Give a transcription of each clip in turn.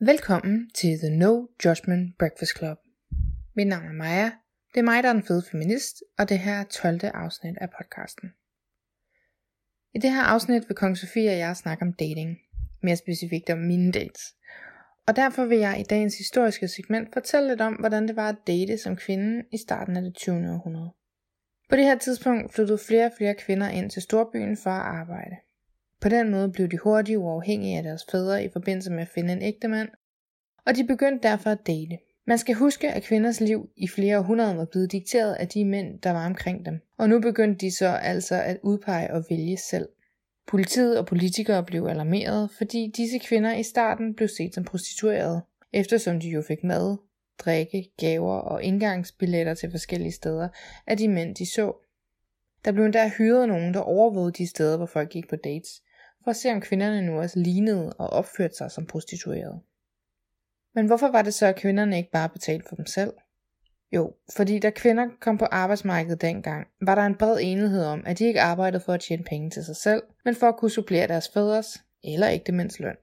Velkommen til The No Judgment Breakfast Club. Mit navn er Maja, det er mig, der er en fed feminist, og det her er 12. afsnit af podcasten. I det her afsnit vil Kong Sofie og jeg snakke om dating, mere specifikt om mine dates. Og derfor vil jeg i dagens historiske segment fortælle lidt om, hvordan det var at date som kvinde i starten af det 20. århundrede. På det her tidspunkt flyttede flere og flere kvinder ind til storbyen for at arbejde. På den måde blev de hurtigt uafhængige af deres fædre i forbindelse med at finde en ægtemand, og de begyndte derfor at date. Man skal huske, at kvinders liv i flere århundreder var blevet dikteret af de mænd, der var omkring dem, og nu begyndte de så altså at udpege og vælge selv. Politiet og politikere blev alarmeret, fordi disse kvinder i starten blev set som prostituerede, eftersom de jo fik mad, drikke, gaver og indgangsbilletter til forskellige steder af de mænd, de så. Der blev endda hyret nogen, der overvågede de steder, hvor folk gik på dates, for at se, om kvinderne nu også lignede og opførte sig som prostituerede. Men hvorfor var det så, at kvinderne ikke bare betalte for dem selv? Jo, fordi da kvinder kom på arbejdsmarkedet dengang, var der en bred enighed om, at de ikke arbejdede for at tjene penge til sig selv, men for at kunne supplere deres fædres eller ægtemænds løn.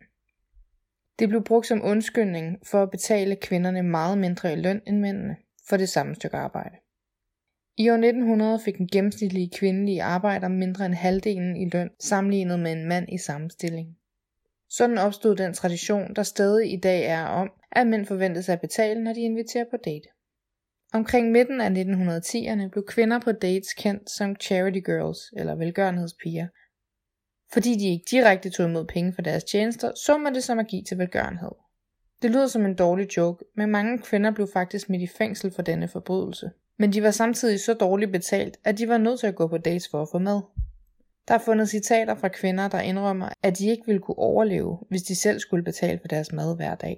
Det blev brugt som undskyldning for at betale kvinderne meget mindre i løn end mændene for det samme stykke arbejde. I år 1900 fik den gennemsnitlige kvindelige arbejder mindre end halvdelen i løn, sammenlignet med en mand i samme stilling. Sådan opstod den tradition, der stadig i dag er om, at mænd forventes at betale, når de inviterer på date. Omkring midten af 1910'erne blev kvinder på dates kendt som charity girls, eller velgørenhedspiger. Fordi de ikke direkte tog imod penge for deres tjenester, så man det som at give til velgørenhed. Det lyder som en dårlig joke, men mange kvinder blev faktisk smidt i fængsel for denne forbrydelse. Men de var samtidig så dårligt betalt, at de var nødt til at gå på dates for at få mad. Der er fundet citater fra kvinder, der indrømmer, at de ikke ville kunne overleve, hvis de selv skulle betale for deres mad hver dag.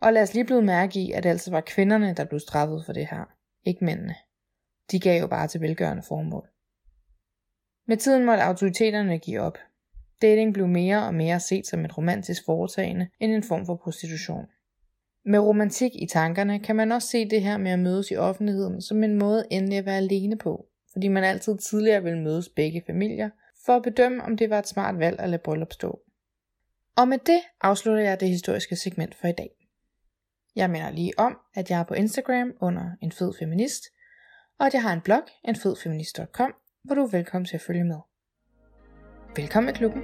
Og lad os lige blive mærke i, at det altså var kvinderne, der blev straffet for det her, ikke mændene. De gav jo bare til velgørende formål. Med tiden måtte autoriteterne give op. Dating blev mere og mere set som et romantisk foretagende end en form for prostitution. Med romantik i tankerne kan man også se det her med at mødes i offentligheden som en måde endelig at være alene på, fordi man altid tidligere ville mødes begge familier, for at bedømme, om det var et smart valg at lade bryllup stå. Og med det afslutter jeg det historiske segment for i dag. Jeg minder lige om, at jeg er på Instagram under enfedfeminist, og at jeg har en blog, enfedfeminist.com, hvor du er velkommen til at følge med. Velkommen i klubben!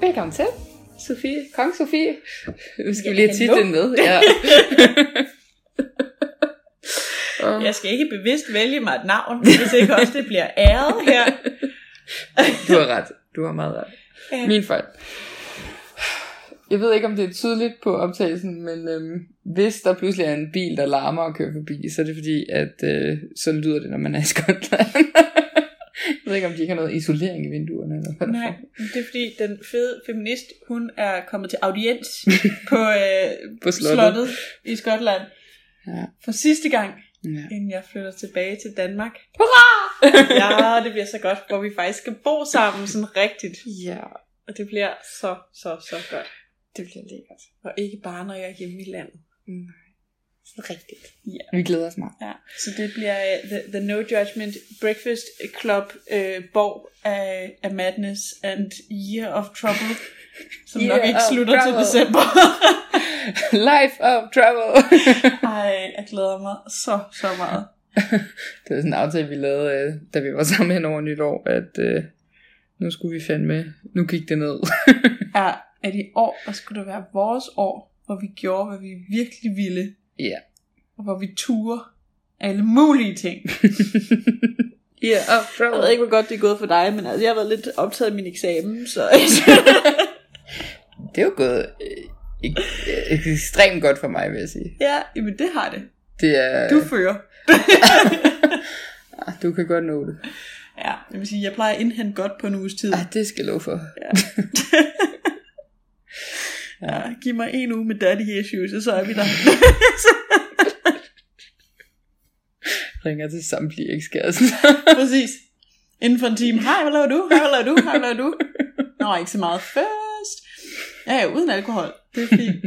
Velkommen til, Sofie. Kong Sofie. Nu skal vi lige have titlen med. Ja. Jeg skal ikke bevidst vælge mig et navn, hvis ikke også det bliver æret her. Du har ret. Du har meget ret. Ja. Min fejl. Jeg ved ikke, om det er tydeligt på optagelsen, men hvis der pludselig er en bil, der larmer og kører forbi, så er det fordi, at sådan lyder det, når man er i Skotland. Jeg ved ikke, om de ikke har noget isolering i vinduerne eller hvad. Nej, det er fordi den fede feminist, hun er kommet til audiens på, på slottet i Skotland. Ja. For sidste gang, ja. Inden jeg flytter tilbage til Danmark. Hurra! Ja, det bliver så godt, hvor vi faktisk skal bo sammen sådan rigtigt. Ja. Og det bliver så godt. Det bliver lækkert. Og ikke bare, når jeg er hjemme i landet. Nej. Rigtigt. Yeah. Vi glæder os meget. Ja. Så det bliver the No Judgment Breakfast Club borg af madness and year of trouble, som year nok ikke slutter trouble. Til december. Life of trouble. Ej, jeg glæder mig så meget. Det var sådan en aftale, vi lavede, da vi var sammen hen over nytår, at nu skulle vi fandme, nu gik det ned. Ja, at i år, og skulle det være vores år, hvor vi gjorde, hvad vi virkelig ville. Ja. Yeah. Og hvor vi turer alle mulige ting. Ja, yeah, jeg ved ikke, hvor godt det er gået for dig, men altså, jeg har været lidt optaget af min eksamen, så... Det er jo gået ekstremt godt for mig, vil jeg sige. Ja, men det har det. Det er... Du fører. Du kan godt nå det. Ja, jeg vil sige, jeg plejer at indhente godt på en uges tid. Ah, det skal jeg love for. Ja. Ja, giv mig en uge med daddy issues, og så er vi der. Ringer til samtlige ekskærester. Præcis. Inden for en time. Hej, hvad laver du? Hej, hvad laver du? Hej, hvad laver du? Nå, ikke så meget først. Ja, uden alkohol. Det er fint.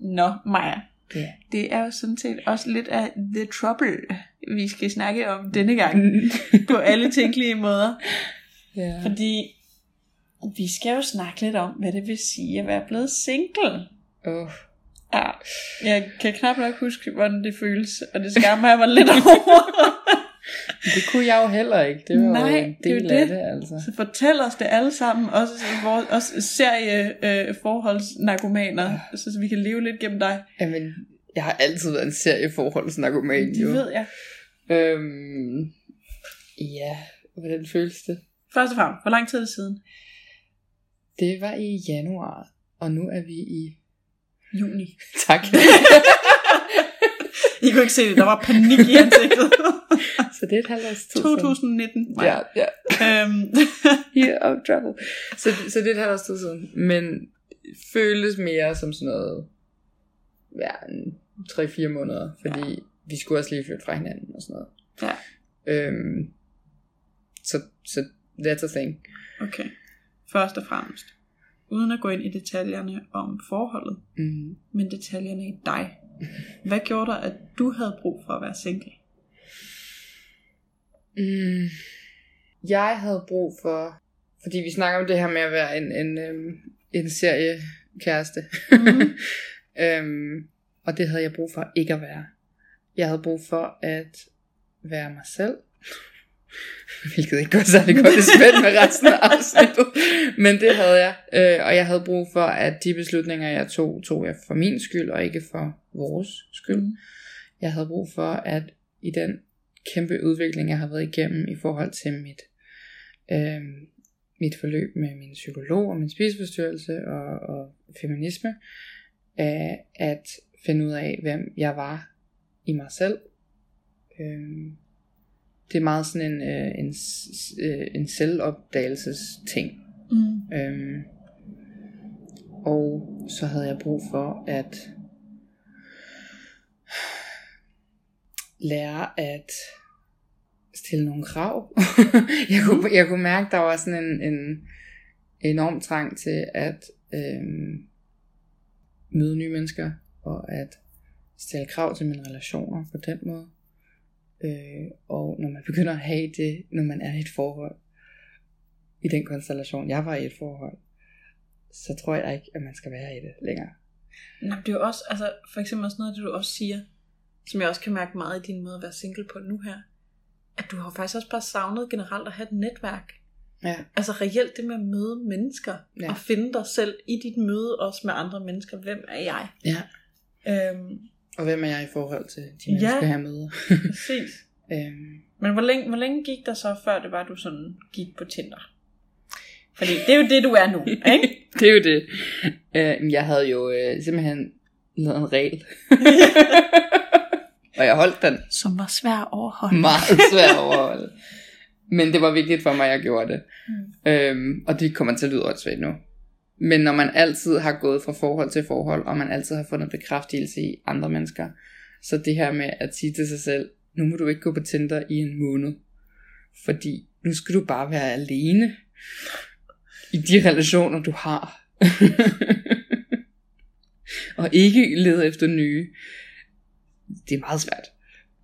Nå, Maja. Yeah. Det er jo sådan set også lidt af the trouble, vi skal snakke om denne gang. På alle tænkelige måder. Yeah. Fordi vi skal jo snakke lidt om, hvad det vil sige at være blevet single. Ja, jeg kan knap nok huske, hvordan det føles, og det skammer jeg mig lidt over. Det kunne jeg jo heller ikke. Det var nej, en del det er af det, altså. Så fortæl os det alle sammen, også serieforholdsnarkomaner, så vi kan leve lidt gennem dig. Jamen, jeg har altid været en serieforholdsnarkoman. Det ved jeg. Ja, hvordan føles det? Først og fremmest, hvor lang tid siden? Det var i januar, og nu er vi i juni. Tak. I kunne ikke se det, der var panik i ansigtet. Så det er et halvt års tid. 2019. Ja, ja. Year of trouble. Så det er et halvt års tid siden. Men føles mere som sådan noget, ja, 3-4 måneder. Fordi vi skulle også lige flytte fra hinanden og sådan noget. Ja. Så that's a thing. Okay. Først og fremmest, uden at gå ind i detaljerne om forholdet, men detaljerne i dig. Hvad gjorde der, at du havde brug for at være single? Jeg havde brug for, fordi vi snakker om det her med at være en seriekæreste, og det havde jeg brug for ikke at være. Jeg havde brug for at være mig selv. Hvilket ikke går særlig godt i spænd med resten af afsnittet. Men det havde jeg. Og jeg havde brug for, at de beslutninger jeg tog jeg for min skyld, og ikke for vores skyld. Jeg havde brug for, at i den kæmpe udvikling jeg har været igennem i forhold til mit forløb med min psykolog og min spiseforstyrrelse og feminisme, at finde ud af hvem jeg var i mig selv. Det er meget sådan en selvopdagelsesting. Og så havde jeg brug for at lære at stille nogle krav. jeg kunne mærke, der var sådan en enorm trang til at møde nye mennesker, og at stille krav til mine relationer på den måde. Og når man begynder at have det, når man er i et forhold, i den konstellation jeg var i et forhold, så tror jeg ikke, at man skal være i det længere. Nej, det er jo også, altså for eksempel også noget, det du også siger, som jeg også kan mærke meget i din måde at være single på nu her, at du har faktisk også bare savnet generelt at have et netværk. Ja. Altså reelt det med at møde mennesker, og finde dig selv i dit møde også med andre mennesker. Hvem er jeg? Ja. Og hvem er jeg i forhold til de mennesker her møder? Præcis. Men hvor længe gik der så, før det var, du sådan gik på Tinder? Fordi det er jo det, du er nu, ikke? Det er jo det. Jeg havde jo simpelthen lavet en regel. Og jeg holdt den. Som var svær at overholde. Meget svær at overholde. Men det var vigtigt for mig, at jeg gjorde det. Og det kommer til at lyde åndssvagt nu. Men når man altid har gået fra forhold til forhold, og man altid har fundet bekræftelse i andre mennesker, så det her med at sige til sig selv, nu må du ikke gå på Tinder i en måned, fordi nu skal du bare være alene i de relationer du har. Og ikke lede efter nye. Det er meget svært.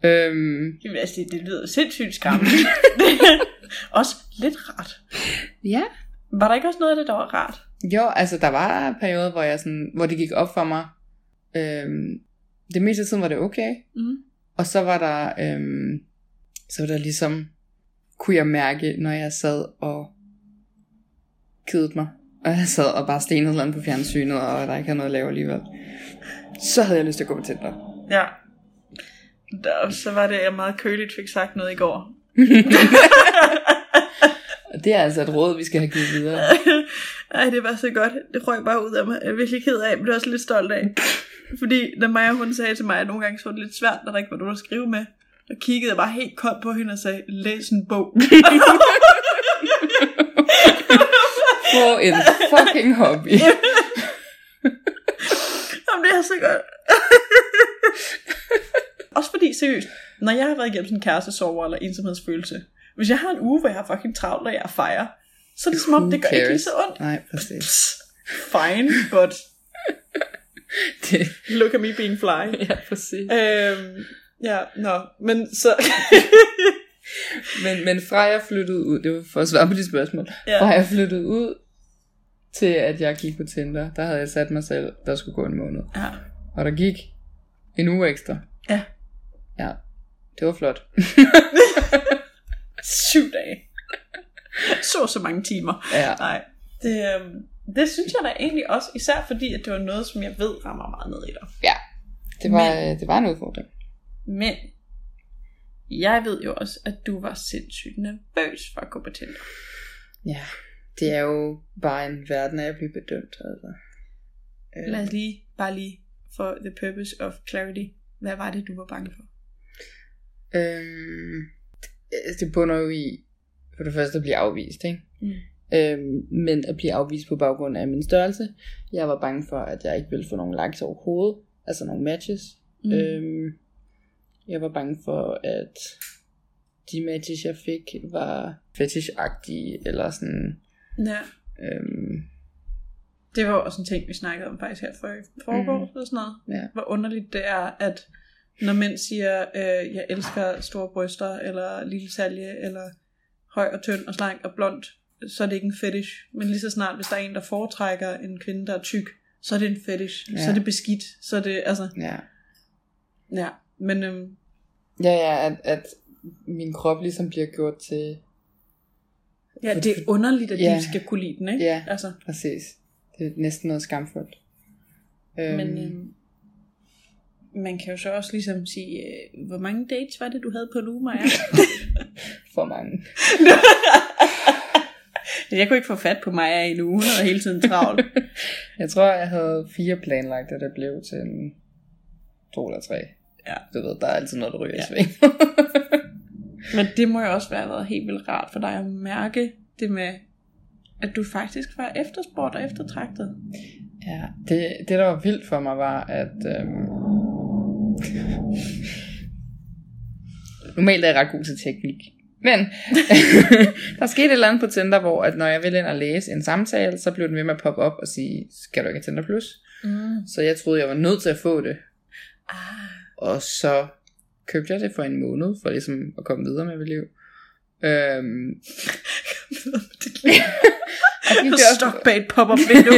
Jamen, altså, det lyder sindssygt skræmmende. Også lidt rart. Ja. Var der ikke også noget af det, der var rart? Jo, altså der var en periode, hvor jeg sådan, hvor det gik op for mig. Det meste af tiden var det okay. Og så var der, ligesom, kunne jeg mærke, når jeg sad og kedede mig, og jeg sad og bare stenede noget på fjernsynet, og der ikke havde noget at lave alligevel, så havde jeg lyst til at gå på Tinder. Ja. Og så var det, jeg meget køligt fik sagt noget i går. Det er altså et råd, vi skal have givet videre. Ej, det var så godt. Det røg bare ud af mig. Jeg er virkelig ked af, men det er også lidt stolt af. Fordi da Maja, hun sagde til mig, at nogle gange så var det lidt svært, når der ikke var noget at skrive med. Og kiggede jeg bare helt koldt på hende og sagde, læs en bog. For en fucking hobby. Jamen, det er så godt. seriøst, når jeg har været igennem sådan en kærestesorger eller ensomhedsfølelse, hvis jeg har en uge, hvor jeg har fucking travlt, og jeg er fejrer, så er det som om, det gør ikke lige så ondt. Nej, præcis. Fine, but look at me being fly. Ja, præcis. Men så... men fra jeg flyttede ud, det var for at svare på de spørgsmål, fra jeg flyttede ud til at jeg gik på Tinder, der havde jeg sat mig selv, der skulle gå en måned. Ja. Og der gik en uge ekstra. Ja. Ja, det var flot. 7 dage. Så mange timer. Ja. Nej, det synes jeg da egentlig også, især fordi at det var noget, som jeg ved rammer meget ned i dig. Ja, det var en udfordring. Men jeg ved jo også, at du var sindssygt nervøs for at gå på Tinder. Ja, det er jo bare en verden af at blive bedømt. Altså. Lad os bare lige for the purpose of clarity. Hvad var det, du var bange for? Det bunder jo i, for det første at blive afvist, ikke? Mm. Men at blive afvist på baggrund af min størrelse. Jeg var bange for, at jeg ikke ville få nogle likes overhovedet. Altså nogle matches. Mm. Jeg var bange for, at de matches, jeg fik, var fetish-agtige, eller sådan... Ja. Det var også en ting, vi snakkede om faktisk her foregårs, eller sådan noget. Ja. Hvor underligt det er, at når mænd siger, jeg elsker store bryster, eller lille salje, eller høj og tynd og slank og blond, så er det ikke en fetish. Men lige så snart, hvis der er en, der foretrækker en kvinde, der er tyk, så er det en fetish. Ja. Så er det beskidt. Så er det, altså... Ja. Ja. Men, at min krop ligesom bliver gjort til... Ja, det er underligt, at de skal kunne lide den, ikke? Ja, altså. Præcis. Det er næsten noget skamfuldt. Men man kan jo så også ligesom sige, hvor mange dates var det, du havde på en uge, Maja? For mange. Jeg kunne ikke få fat på Maja i en uge, og hele tiden travlt. Jeg tror, jeg havde 4 planlagt, og det blev til en 2 eller 3. Ja. Du ved, der er altid noget, der ryger i sving. Men det må jo også være helt vildt rart for dig at mærke det med, at du faktisk var efterspurgt og eftertragtet. Ja, det der var vildt for mig var, at normalt er jeg ret god til teknik, men der skete et eller andet på Tinder, hvor at når jeg ville ind og læse en samtale, så blev den ved med at poppe op og sige, skal du ikke have Tinder Plus? Mm. Så jeg troede, jeg var nødt til at få det. Og så købte jeg det for en måned, for ligesom at komme videre med mit liv. Stop bag et pop-up video.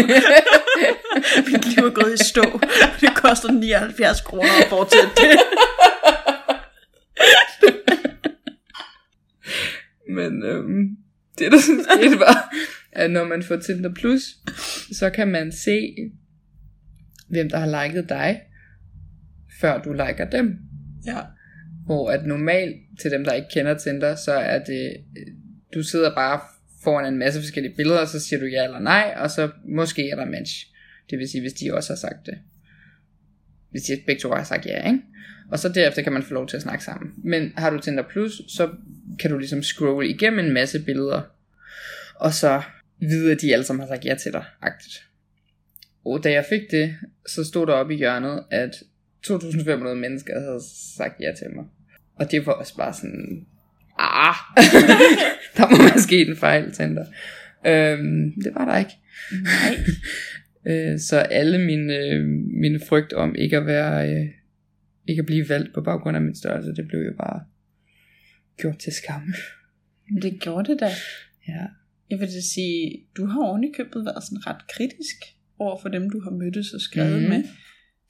Mit liv er gået i stå. Det koster 79 kroner at fortsætte det. Men det der sådan set var, at når man får Tinder Plus, så kan man se, hvem der har liket dig, før du liker dem. Ja. Hvor at normalt, til dem der ikke kender Tinder, så er det, du sidder bare foran en masse forskellige billeder, og så siger du ja eller nej, og så måske er der match. Det vil sige, hvis de også har sagt det. Hvis de begge to har sagt ja, ikke? Og så derefter kan man få lov til at snakke sammen. Men har du Tinder Plus, så kan du ligesom scrolle igennem en masse billeder, og så vide, at de alle sammen har sagt ja til dig, agtigt. Og da jeg fik det, så stod der oppe i hjørnet, at 2.500 mennesker havde sagt ja til mig. Og det var også bare sådan... der må man ske en fejl, Tinder. Det var der ikke. Nej. Så alle mine frygt om ikke at være... ikke at blive valgt på baggrund af min størrelse, det blev jo bare gjort til skam. Det gjorde det da. Ja. Jeg vil da sige, du har ovenikøbet været sådan ret kritisk over for dem, du har mødtes og skrevet med.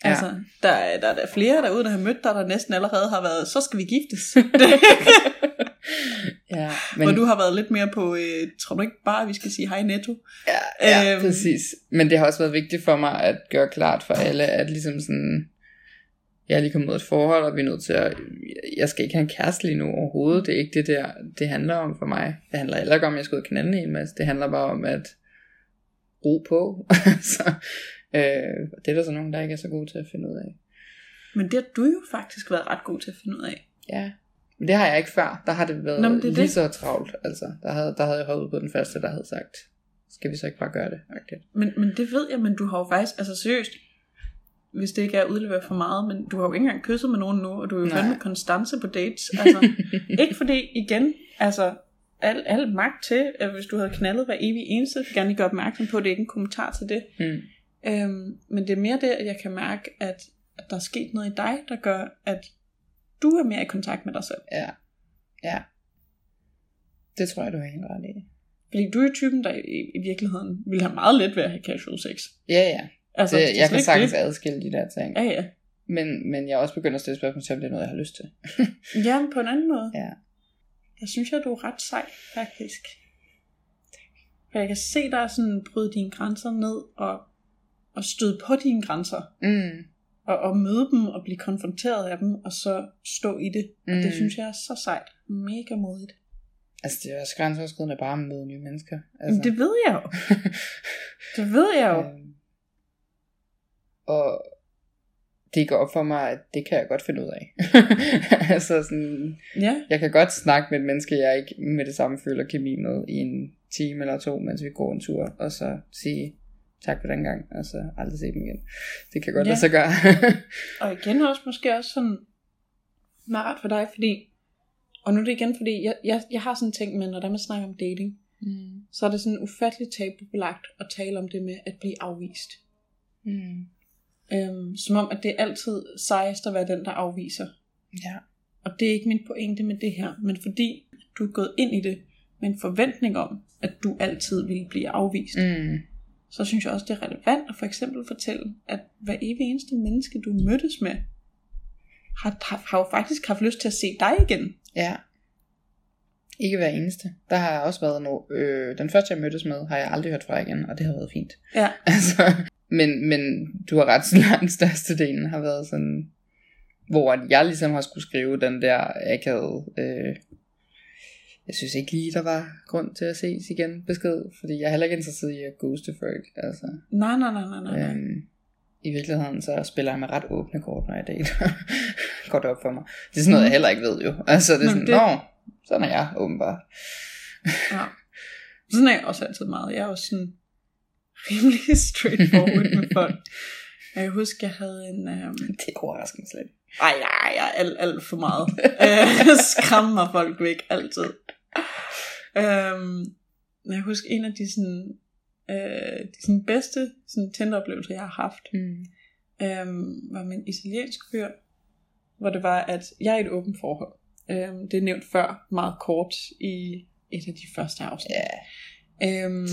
Ja. Altså, der er flere derude, der har mødt dig, der næsten allerede har været, så skal vi giftes. Ja, men... Og du har været lidt mere på, tror du ikke bare, vi skal sige hej netto? Ja, præcis. Men det har også været vigtigt for mig at gøre klart for alle, at ligesom sådan, jeg er lige kommet ud af et forhold, og vi er nødt til at, jeg skal ikke have en kæreste lige nu overhovedet. Det er ikke det der, det handler om for mig. Det handler heller ikke om, at jeg skal ud og knalde en masse. Det handler bare om at ro på. Så... det er der så nogen, der ikke er så gode til at finde ud af. Men det har du jo faktisk været ret god til at finde ud af. Ja, men det har jeg ikke før. Der har det været så travlt, altså. Der havde jeg hoppet på den første, der havde sagt, skal vi så ikke bare gøre det? Okay. Men det ved jeg, men du har jo faktisk, altså seriøst, hvis det ikke er at udlevere for meget, men du har jo ikke engang kysset med nogen nu, og du er jo fandme konstance på dates. Altså, ikke fordi, igen, altså, al magt til, at hvis du havde knaldet hver evig eneste, vil jeg gerne lige gøre opmærksom på, at det ikke er en kommentar til det. Mm. Men det er mere det, at jeg kan mærke, at der er sket noget i dig, der gør, at du er mere i kontakt med dig selv. Ja, ja. Det tror jeg, du har helt ret i. Fordi du er typen, der i virkeligheden ville have meget let ved at have casual sex. Ja, ja. Altså, det jeg kan sagtens adskille de der ting. Ja, ja. Men jeg er også begyndt at stille spørgsmål til, om det er noget, jeg har lyst til. Ja, men på en anden måde. Ja. Jeg synes, at du er ret sej, faktisk. For jeg kan se dig sådan bryde dine grænser ned, og støde på dine grænser. Mm. Og møde dem, og blive konfronteret af dem, og så stå i det. Mm. Og det synes jeg er så sejt. Mega modigt. Altså, det er også grænseoverskridende bare at møde nye mennesker. Altså. Det ved jeg jo. Det ved jeg jo. Og det går op for mig, at det kan jeg godt finde ud af. Altså sådan, ja. Jeg kan godt snakke med et menneske, jeg ikke med det samme føler kemi med i en time eller to, mens vi går en tur, og så sige tak for den gang, og så aldrig se dem igen. Det kan godt lade sig gøre. Og igen også måske også sådan meget rart for dig, fordi, og nu er det igen, fordi jeg har sådan ting med, når der man snakker om dating, så er det sådan ufatteligt tabubelagt at tale om det med at blive afvist. Mm. Som om at det er altid sejest at være den der afviser. Ja. Og det er ikke min pointe med det her, men fordi du er gået ind i det med en forventning om, at du altid vil blive afvist, så synes jeg også det er relevant at for eksempel fortælle, at hver evig eneste menneske du mødtes med har jo faktisk haft lyst til at se dig igen. Ja. Ikke hver eneste. Der har også været noget. Den første jeg mødtes med har jeg aldrig hørt fra igen, og det har været fint. Ja. Altså. Men du har ret, så langt størstedelen har været sådan, hvor jeg ligesom har skulle skrive den der akavede, jeg synes ikke lige, der var grund til at ses igen, besked, fordi jeg er heller ikke interesseret i at ghoste folk, altså. Nej. I virkeligheden, så spiller jeg med ret åbne kort, når jeg dater. Går det op for mig. Det er sådan noget, jeg heller ikke ved jo. Altså, det er sådan, sådan er jeg, åbenbart. Ja. Sådan er jeg også altid meget. Jeg er også sådan rimelig straightforward med folk. Jeg husker, jeg havde en... Det overrasker mig slet. Ej, jeg er alt for meget. Skræmmer folk væk, altid. Jeg husker, en af de, sådan, de bedste Tinder-oplevelser, jeg har haft, var med en italiensk fyr, hvor det var, at jeg er i et åbent forhold. Det er nævnt før, meget kort, i et af de første afsnit. Yeah.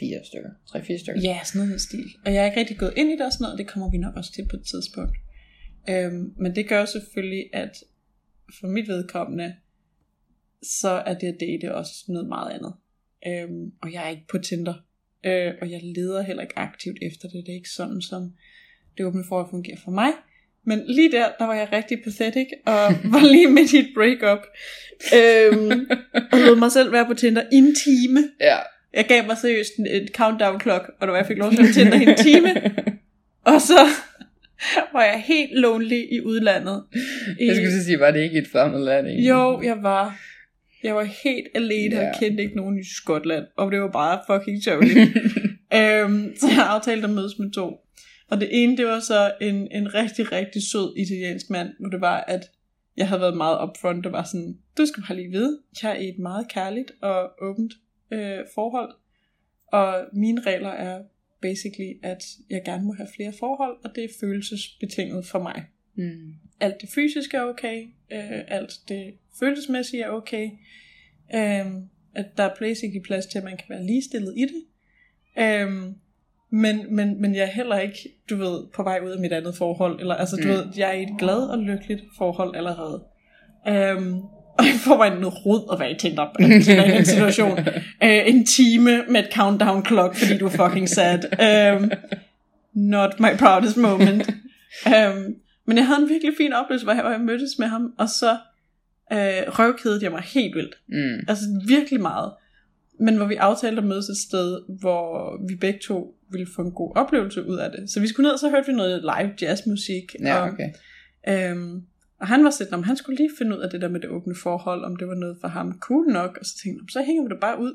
4 stykker, 3-4 stykker. Ja, sådan noget stil. Og jeg er ikke rigtig gået ind i det og sådan noget, og det kommer vi nok også til på et tidspunkt. Men det gør selvfølgelig, at for mit vedkommende, så er det at date også noget meget andet. Og jeg er ikke på Tinder. Og jeg leder heller ikke aktivt efter det. Det er ikke sådan, som det åbne forhold fungerer for mig. Men lige der var jeg rigtig pathetic, og var lige midt i et breakup. Og lod mig selv være på Tinder i en time. Ja. Jeg gav mig seriøst et countdown-klok, og det var, jeg fik lov til at tænde hende en time. Og så var jeg helt lonely i udlandet. Jeg skulle så sige, var det ikke et fremmed land? Egentlig? Jo, jeg var helt alene, og kendte ikke nogen i Skotland, og det var bare fucking sjovligt. Så jeg aftalte at mødes med 2. Og det ene, det var så en rigtig, rigtig sød italiensk mand, hvor det var, at jeg havde været meget upfront, og var sådan, du skal bare lige vide, jeg er i et meget kærligt og åbent forhold, og mine regler er basically, at jeg gerne må have flere forhold, og det er følelsesbetinget for mig. Mm. Alt det fysiske er okay, alt det følelsesmæssige er okay, at der er basically plads til, at man kan være ligestillet i det, men jeg er heller ikke, du ved, på vej ud af mit andet forhold, eller altså, du ved, jeg er i et glad og lykkeligt forhold allerede. Og jeg får mig noget rod at være i Tinder i den situation. En time med et countdown clock, fordi du er fucking sad. Not my proudest moment. Men jeg havde en virkelig fin oplevelse, hvor jeg mødtes med ham, og så røvkedede jeg mig helt vildt. Mm. Altså virkelig meget. Men hvor vi aftalte at mødes et sted, hvor vi begge to ville få en god oplevelse ud af det. Så vi skulle ned, og så hørte vi noget live jazzmusik. Ja, okay. Og han var sådan, om han skulle lige finde ud af det der med det åbne forhold, om det var noget for ham cool nok. Og så tænkte jeg, så hænger vi det bare ud.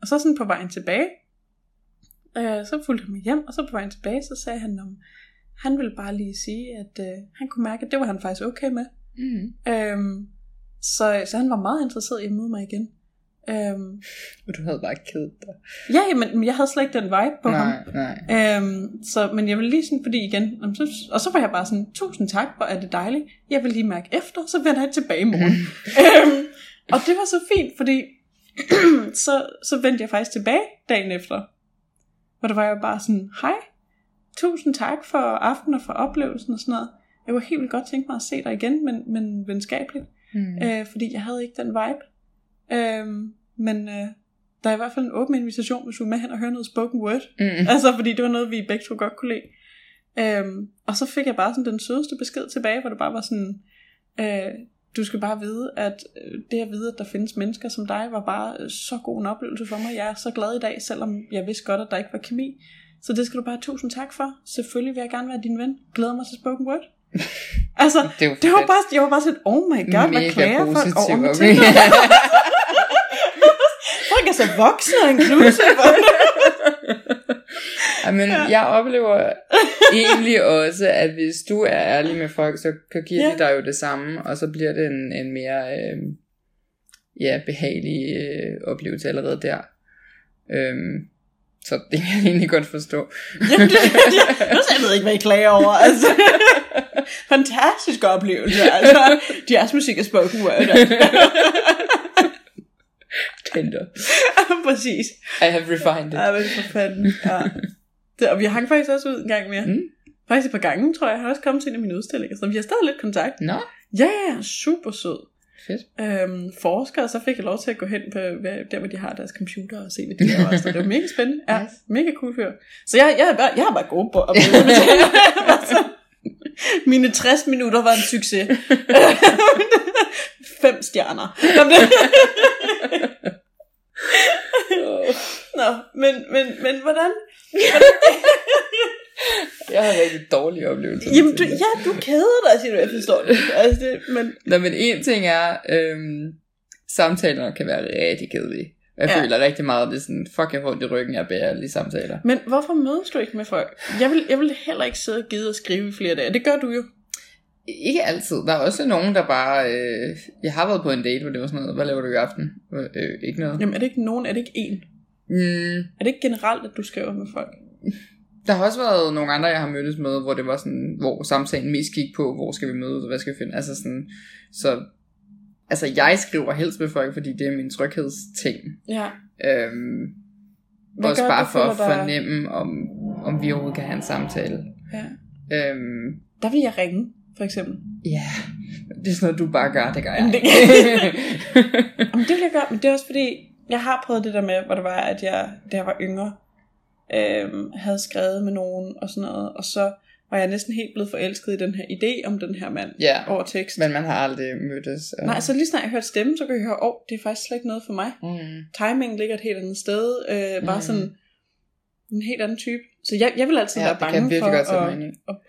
Og så sådan på vejen tilbage, Så fulgte han mig hjem, og så på vejen tilbage, så sagde han, om han ville bare lige sige, at han kunne mærke, at det var han faktisk okay med. Mm. Så han var meget interesseret i at møde mig igen. Og du havde bare kedet dig. Ja, men jeg havde slet ikke den vibe på ham. Nej. Så, men jeg ville lige sådan, fordi igen, og så var jeg bare sådan, 1000 tak, hvor er det dejligt. Jeg vil lige mærke efter, så vender jeg tilbage i morgen. Og det var så fint, fordi så vendte jeg faktisk tilbage dagen efter. Og der var jeg bare sådan, hej, 1000 tak for aften og for oplevelsen og sådan noget. Jeg var helt vildt godt tænkt mig at se dig igen, men venskabeligt. Fordi jeg havde ikke den vibe. Men der er i hvert fald en åben invitation, hvis du er med hen og hører noget spoken word. Altså fordi det var noget, vi begge to godt kunne lide. Og så fik jeg bare sådan den sødeste besked tilbage, hvor det bare var sådan, du skal bare vide, at det at vide, at der findes mennesker som dig, var bare så god en oplevelse for mig. Jeg er så glad i dag, selvom jeg vidste godt, at der ikke var kemi. Så det skal du bare 1000 tak for. Selvfølgelig vil jeg gerne være din ven. Glæder mig til spoken word. Altså, det var bare, jeg var bare sådan, oh my god, mega, hvad klager for et år med Tinder? Folk er så voksne og inclusive. Men jeg oplever egentlig også, at hvis du er ærlig med folk, så giver de dig jo det samme, og så bliver det en mere behagelig oplevelse allerede der. Så det kan jeg egentlig godt forstå. Jamen, jeg ved ikke, hvad I klager over, altså. Fantastisk oplevelse, altså. Jazz musik og spoken word. Tinder. Præcis. I have refined it. Ja, men for fanden. Ja. Og vi hang faktisk også ud en gang mere. Faktisk et par gange, tror jeg. Jeg har også kommet til en af mine udstillinger, så vi har stadig lidt kontakt. Nå? Ja, super sød. Fedt. Forskere, så fik jeg lov til at gå hen på der, hvor de har deres computer og se, hvad de laver. Så det var mega spændende. Ja, nice. Mega cool fyr. Så jeg er bare god på at møde med det. Mine 60 minutter var en succes. 5 stjerner. Nå, men hvordan? Jeg har rigtig dårlige oplevelser. Jamen, du keder dig, siger du, jeg forstår det. Altså, men... Nå, men en ting er, samtaler kan være rigtig kedelige. Jeg føler rigtig meget, det er sådan, fuck, jeg hårdt i ryggen, jeg bærer lige samtaler. Men hvorfor mødes du ikke med folk? Jeg vil heller ikke sidde og gide og skrive i flere dage. Det gør du jo. Ikke altid. Der er også nogen, der bare... jeg har været på en date, hvor det var sådan noget, hvad laver du i aften? Ikke noget. Jamen, er det ikke nogen? Er det ikke en? Er det ikke generelt, at du skriver med folk? Der har også været nogle andre, jeg har mødtes med, hvor det var sådan, hvor samtalen mest gik på, hvor skal vi mødes, og hvad skal vi finde, altså sådan, så, altså jeg skriver helst med folk, fordi det er min tryghedsting. Ja. Også bare for at fornemme, om vi overhovedet kan have en samtale. Ja. Der vil jeg ringe, for eksempel. Ja, det er sådan noget, du bare gør, det gør jeg. Jamen, det vil jeg gøre, men det er også fordi, jeg har prøvet det der med, hvor det var, at jeg, da jeg var yngre, havde skrevet med nogen og sådan noget, og så var jeg næsten helt blevet forelsket i den her idé om den her mand over tekst. Men man har aldrig mødtes. Nej, så lige snart jeg hørte stemmen, så kunne jeg høre, det er faktisk slet ikke noget for mig. Timingen ligger et helt andet sted, bare sådan en helt anden type. Så jeg vil altid være bange for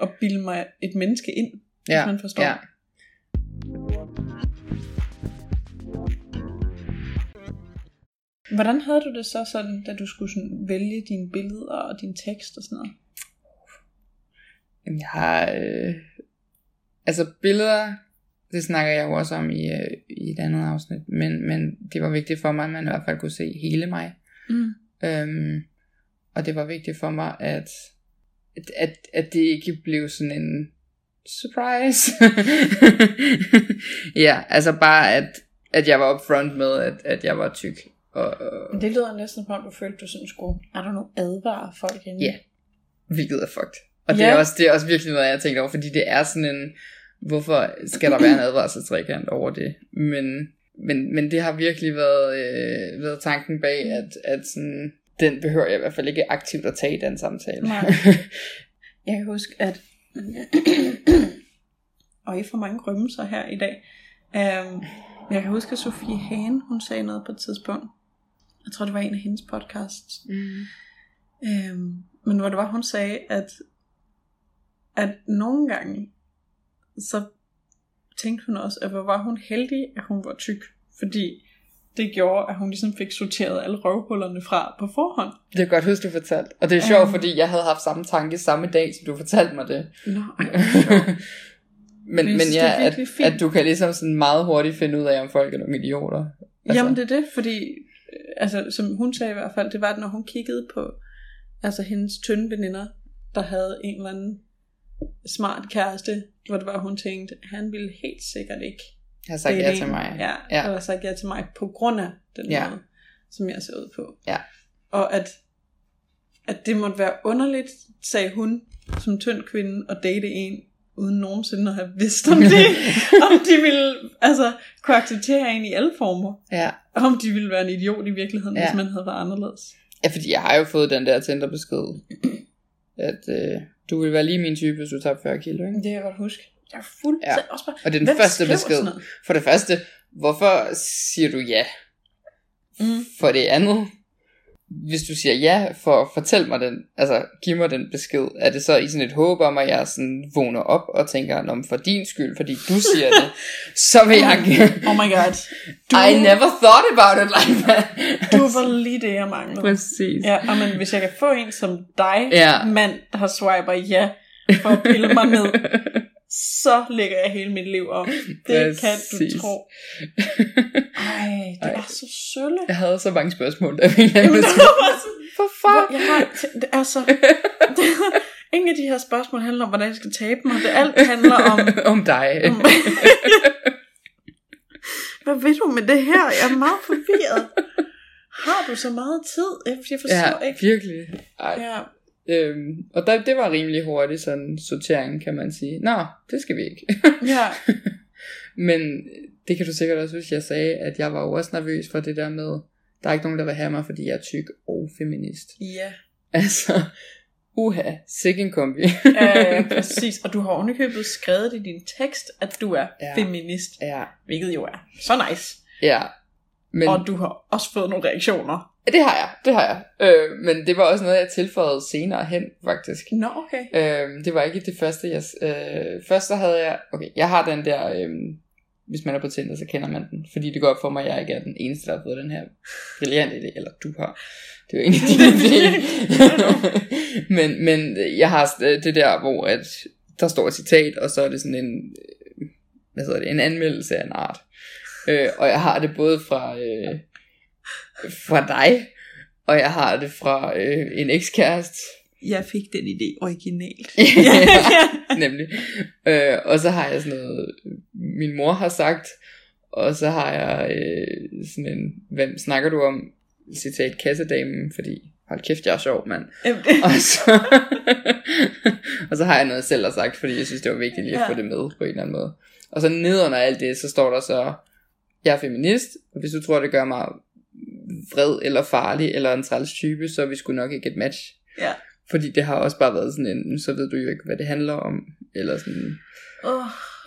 at bilde mig et menneske ind, hvis man forstår. Ja. Hvordan havde du det så sådan, da du skulle sådan vælge dine billeder og din tekst og sådan noget? Jamen jeg har... altså billeder, det snakker jeg jo også om i et andet afsnit, men det var vigtigt for mig, at man i hvert fald kunne se hele mig. Og det var vigtigt for mig, at det ikke blev sådan en surprise. Ja, altså bare at jeg var upfront med, at jeg var tyk. Men det lyder næsten på, om du følte, du sådan skulle, er der nogen advarer folk inden? Ja, hvilket er fucked. Og det er også virkelig noget, jeg har tænkt over, fordi det er sådan en, hvorfor skal der være en advarselstrekant over det? Men det har virkelig været tanken bag, at sådan, den behøver jeg i hvert fald ikke aktivt at tage i den samtale. Nej. Jeg kan huske, at og I får mange rømmelser her i dag. Jeg kan huske, at Sofie Hane, hun sagde noget på et tidspunkt. Jeg tror, det var en af hendes podcasts. Men hvor det var, hun sagde, at nogle gange, så tænkte hun også, at hvor var hun heldig, at hun var tyk. Fordi det gjorde, at hun ligesom fik sorteret alle røvhullerne fra på forhånd. Det er godt huske, du fortalte. Og det er sjovt, fordi jeg havde haft samme tanke samme dag, som du fortalte mig det. Nej, men ja, at du kan ligesom sådan meget hurtigt finde ud af, om folk er nogle idioter. Altså. Jamen det er det, fordi altså, som hun sagde i hvert fald, det var, at når hun kiggede på altså hendes tynde veninder, der havde en eller anden smart kæreste, hvor det var, hun tænkte, han ville helt sikkert ikke have sagt ja til mig. Ja, han har sagt ja til mig på grund af den måde, som jeg ser ud på. Ja. Og at det måtte være underligt, sagde hun som tynd kvinde, at date en, uden nogensinde at have vidst om det, om de ville altså, kunne acceptere en i alle former. Ja. Og om de ville være en idiot i virkeligheden, hvis man havde været anderledes. Ja, fordi jeg har jo fået den der Tinder-besked, at du ville være lige min type, hvis du tager 40 kilo, ikke? Det kan jeg godt huske. Jeg er fuldstændig også bare... Og det er den første besked. For det første, hvorfor siger du ja? For det andet, hvis du siger ja, for fortæl mig den, altså giv mig den besked, er det så i sådan et håb om, at jeg sådan vågner op og tænker, nå, for din skyld, fordi du siger det, så vil jeg... Oh my god. Du... I never thought about it like that. Du var lige det, jeg manglede. Præcis. Ja, og men hvis jeg kan få en som dig, mand, der swiper ja, for at pille mig ned, så lægger jeg hele mit liv op. Det kan du tro. Ej, det var så sølle. Jeg havde så mange spørgsmål, der ville jeg for fuck? Ingen af de her spørgsmål handler om, hvordan jeg skal tabe mig. Det alt handler om... om dig. Hvad ved du med det her? Jeg er meget forvirret. Har du så meget tid? Jeg forstår ikke. Ja, virkelig. Ej. Ja. Og det var rimelig hurtigt sådan sorteringen, kan man sige. Nå, det skal vi ikke. Ja. Men det kan du sikkert også huske, jeg sagde, at jeg var også nervøs for det der med, der er ikke nogen, der vil have mig, fordi jeg er tyk og feminist. Ja. Altså, sikke en kombi. Ja, præcis. Og du har ovenikøbet skrevet i din tekst, at du er feminist. Ja. Hvilket jo er så nice. Ja. Men... Og du har også fået nogle reaktioner. Det har jeg. Men det var også noget, jeg tilføjede senere hen, faktisk. Nå, okay. Det var ikke det første, jeg... først så havde jeg... Okay, jeg har den der... hvis man er på Tinder, så kender man den. Fordi det går op for mig, at jeg ikke er den eneste, der har fået den her brillante idé. Eller du har. Det er jo egentlig din idé. men jeg har det der, hvor at der står et citat, og så er det sådan en... Hvad hedder det? En anmeldelse af en art. Og jeg har det både fra... fra dig, og jeg har det fra en ekskæreste. Jeg fik den idé originalt. Nemlig. Og så har jeg sådan noget, min mor har sagt, og så har jeg sådan en, hvem snakker du om? Citat kassedamen, fordi hold kæft, jeg er sjov, mand. Og så har jeg noget selv har sagt, fordi jeg synes, det var vigtigt lige at få det med på en eller anden måde. Og så nedenunder alt det, så står der så, jeg er feminist, og hvis du tror, det gør mig vred eller farlig eller en træls type, så er vi sgu nok ikke et match. Ja. Fordi det har også bare været sådan en, så ved du jo ikke, hvad det handler om, eller sådan.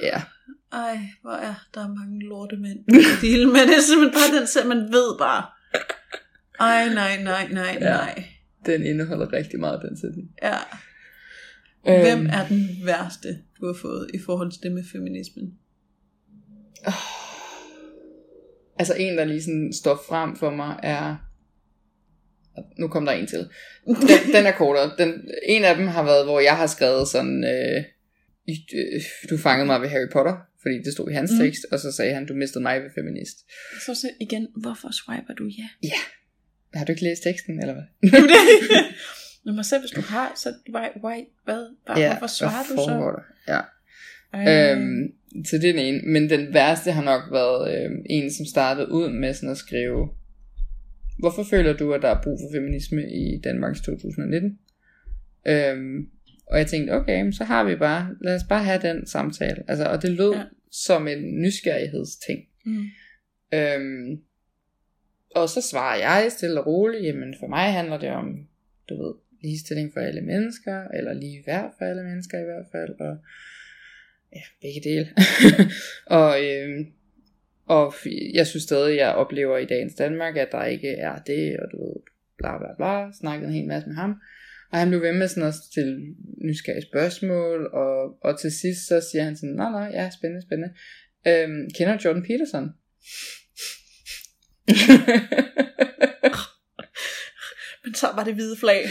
Ja. Ej, hvor er der mange lortemænd i deal med det, simpelthen bare den selv, man ved bare. Ej, nej. Ja, den indeholder rigtig meget, den sætning. Ja. Hvem er den værste, du har fået i forhold til det med feminismen? Altså en, der lige sådan står frem for mig, er... Nu kom der en til. Den er kortere. En af dem har været, hvor jeg har skrevet sådan... du fangede mig ved Harry Potter, fordi det stod i hans tekst, og så sagde han, du mistede mig ved feminist. Så igen, hvorfor swiper du ja? Ja. Har du ikke læst teksten, eller hvad? Når man selv, hvis du har, så... Hvorfor svarer du så? Ja. Så det er den ene. Men den værste har nok været en, som startede ud med sådan at skrive, hvorfor føler du, at der er brug for feminisme i Danmarks 2019? Og jeg tænkte, okay, så har vi bare, lad os bare have den samtale. Altså, og det lød som en nysgerrighedsting. Og så svarer jeg stille og roligt, jamen for mig handler det om, du ved, ligestilling for alle mennesker, eller lige værd for alle mennesker i hvert fald, og ja, begge dele. og jeg synes stadig, jeg oplever i dagens Danmark, at der ikke er det, og du ved, bla bla bla, snakkede en hel masse med ham. Og han blev ved med sådan at stille nysgerrige spørgsmål, og til sidst så siger han sådan, nej, ja, spændende. Kender Jordan Peterson? Men så var det hvide flag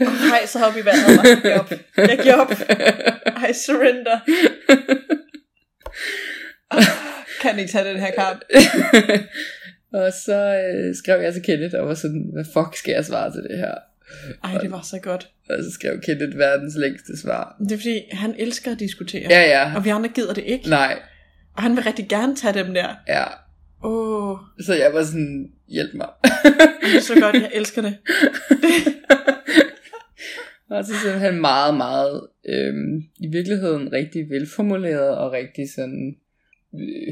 og hejser op i vandet og jeg giver op. I surrender. Kan ikke tage den her kamp. Og så skrev jeg til Kenneth og var sådan, hvad fuck skal jeg svare til det her? Ej, det var så godt. Og så skrev Kenneth verdens længste svar. Det er fordi, han elsker at diskutere. Ja. Og vi andre gider det ikke. Nej. Og han vil rigtig gerne tage dem der. Ja. Åh. Så jeg var sådan, hjælp mig. Det er så godt, jeg elsker det. Og så simpelthen meget, meget i virkeligheden rigtig velformuleret og rigtig sådan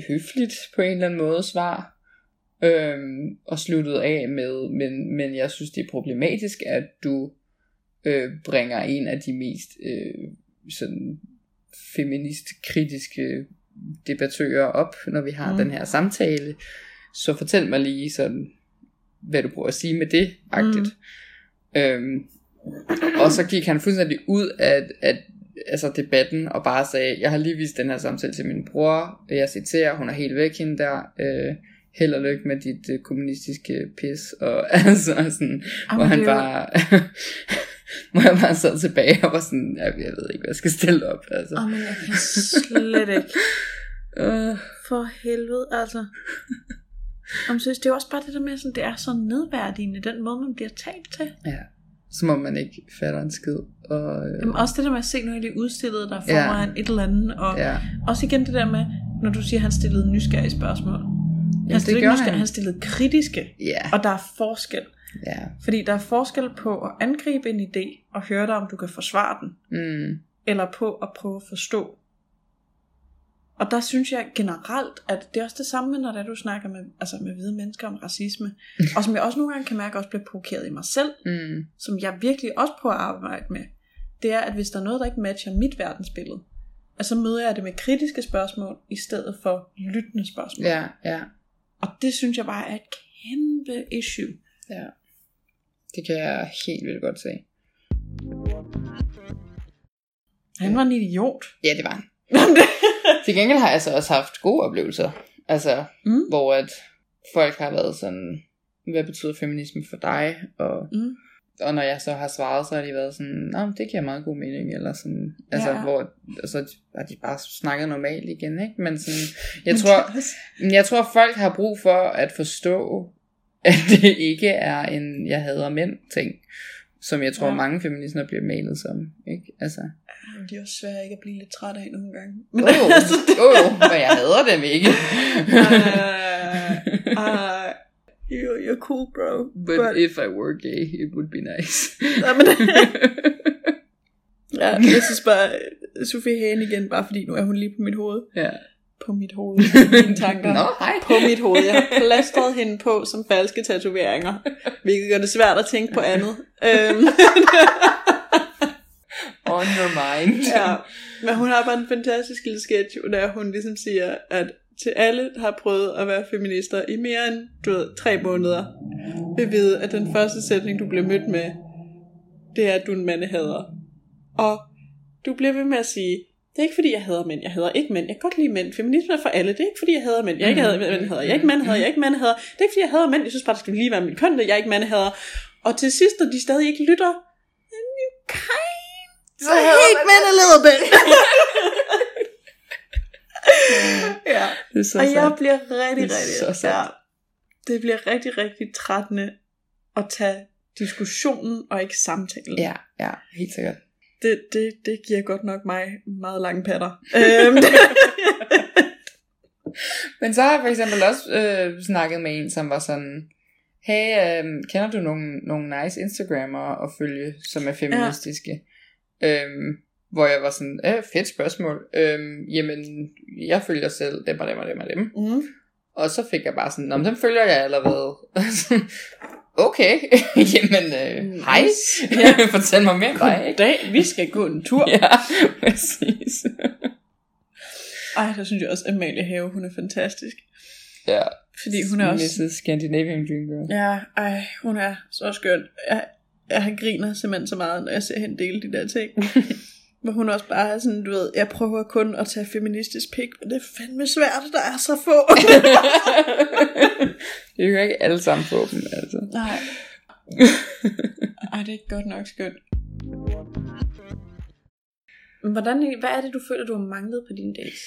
høfligt på en eller anden måde svar. Og sluttede af med, men jeg synes det er problematisk, at du bringer en af de mest sådan feministkritiske debattører op, når vi har den her samtale. Så fortæl mig lige sådan, hvad du prøver at sige med det agtigt. Og så gik han fuldstændig ud af altså debatten og bare sagde, jeg har lige vist den her samtale til min bror, jeg citerer, hun er helt væk hende der, held og lykke med dit kommunistiske pis, og altså sådan, hvor han bare, hvor jeg bare sad tilbage, og var sådan, jeg ved ikke, hvad jeg skal stille op, altså. Men jeg kan slet ikke. For helvede, altså. Synes, det er jo også bare det der med, sådan, det er så nedværdigende, den måde, man bliver talt til. Ja, som om man ikke fatter en skid. Og, jamen også det der med at se, nu er det udstillet, der får mig et eller andet, og også igen det der med, når du siger, han stillede nysgerrige spørgsmål. Han stillede kritiske, og der er forskel. Fordi der er forskel på at angribe en idé og høre dig, om du kan forsvare den, eller på at prøve at forstå. Og der synes jeg generelt, at det er også det samme, når du snakker med hvide mennesker om racisme, og som jeg også nogle gange kan mærke også bliver provokeret i mig selv, som jeg virkelig også prøver at arbejde med. Det er, at hvis der er noget, der ikke matcher mit verdensbillede, så møder jeg det med kritiske spørgsmål i stedet for lyttende spørgsmål. Og det synes jeg bare er et kæmpe issue. Ja. Det kan jeg helt vildt godt se. Han var en idiot. Ja, det var han. Til gengæld har jeg så også haft gode oplevelser. Altså, hvor at folk har været sådan, hvad betyder feminisme for dig? Og når jeg så har svaret, så har de været sådan, nej, det giver meget god mening, eller sådan, altså, hvor, og så har de bare snakket normalt igen, ikke? Men sådan, jeg tror folk har brug for at forstå, at det ikke er en, jeg hader mænd ting, som jeg tror mange feminister bliver malet som, ikke? Altså. De er også svært ikke at blive lidt træt af nogle gange. Men jeg hader dem ikke. You're cool, bro. But if I were gay, it would be nice. Jeg synes bare, Sofie Hane igen, bare fordi nu er hun lige på mit hoved. Ja. På mit hoved. Mine tanker. På mit hoved. Jeg har plastret hende på som falske tatoveringer, hvilket gør det svært at tænke på andet. On your mind. Ja. Men hun har bare en fantastisk lille sketch, der hun ligesom siger, at til alle, der har prøvet at være feminister i mere end 3 måneder, vil vide, at den første sætning, du bliver mødt med, det er, at du er en mandehader. Og du bliver ved med at sige, det er ikke fordi, jeg hader mænd, jeg hader ikke mænd, jeg kan godt lide mænd, feminisme er for alle, det er ikke fordi, jeg hader mænd, jeg ikke hader mænd, jeg er ikke mandehader, det er ikke fordi, jeg hader mænd, jeg synes bare, det skal lige være mit køn, jeg er ikke mandehader. Og til sidst, når de stadig ikke lytter, så hate men a little bit. Ja, det er så og sat. Jeg bliver rigtig det bliver rigtig, rigtig trættende at tage diskussionen og ikke samtalen. Ja, helt sikkert. Det giver godt nok mig meget lange patter. Men så har jeg for eksempel også snakket med en, som var sådan, hey, kender du nogle nice Instagrammere at følge, som er feministiske? Ja. Hvor jeg var sådan, fedt spørgsmål, jamen, jeg følger selv dem og dem. Og så fik jeg bare sådan, dem følger jeg allerede. Okay, jamen, hej, fortæl mig mere om dig. Goddag, vi skal gå en tur. Ja, præcis. Ej, der synes jeg også, at Amalie Have, hun er fantastisk. Ja, fordi hun er også Mrs. Scandinavian Dream Girl. Ja, ej, hun er så skøn. Jeg griner simpelthen så meget, når jeg ser hende dele de der ting. Hvor hun også bare er sådan, du ved, jeg prøver kun at tage feministisk pik, men det er fandme svært, der er så få. Det kan jo ikke alle sammen få dem, altså. Nej. Ej, det er ikke godt nok skønt. Hvad er det, du føler, du har manglet på dine dates?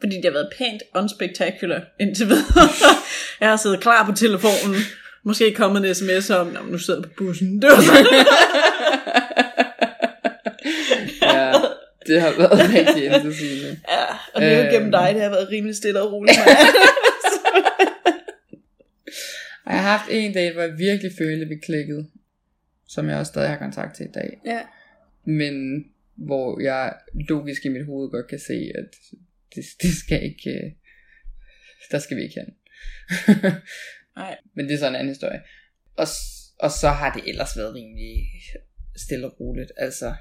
Fordi det har været pænt unspektakulært indtil videre. Jeg har siddet klar på telefonen. Måske kommet en sms om, nå, nu sidder jeg på bussen. Det var ja, det har været rigtig interessant. Ja, og det er jo gennem dig, det har været rimelig stille og roligt. Og jeg har haft en dag, hvor jeg virkelig følte, at vi klikkede. Som jeg også stadig har kontakt til i dag. Ja. Men hvor jeg logisk i mit hoved godt kan se, at det skal ikke... Der skal vi ikke hen. Nej. Men det er sådan en anden historie. Og så har det ellers været rimelig stille og roligt. Altså,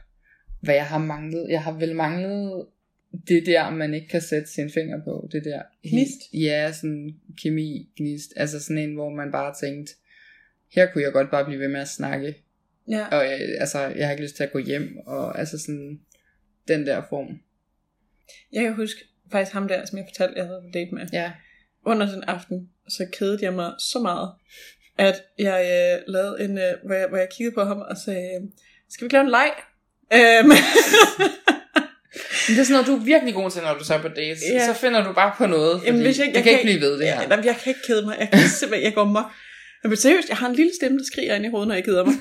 hvad jeg har manglet... Jeg har vel manglet det der, man ikke kan sætte sine fingre på. Det der... Gnist? Ja, sådan kemi, gnist. Altså sådan en, hvor man bare tænkte, her kunne jeg godt bare blive ved med at snakke. Ja. Og altså, jeg har ikke lyst til at gå hjem. Og altså sådan, den der form. Jeg kan huske faktisk ham der, som jeg fortalte, jeg havde på date med. Ja. Under den aften, så kedede jeg mig så meget, at jeg lavede en, hvor jeg kiggede på ham og sagde, skal vi ikke lave en leg? Det er sådan noget, du er virkelig god til, når du tager på dates. Ja. Så finder du bare på noget, fordi jeg kan ikke blive ved det her. Ja, jeg kan ikke kede mig, jeg kan simpelthen, jeg går mok. Men seriøst, jeg har en lille stemme, der skriger ind i hovedet, når jeg keder mig.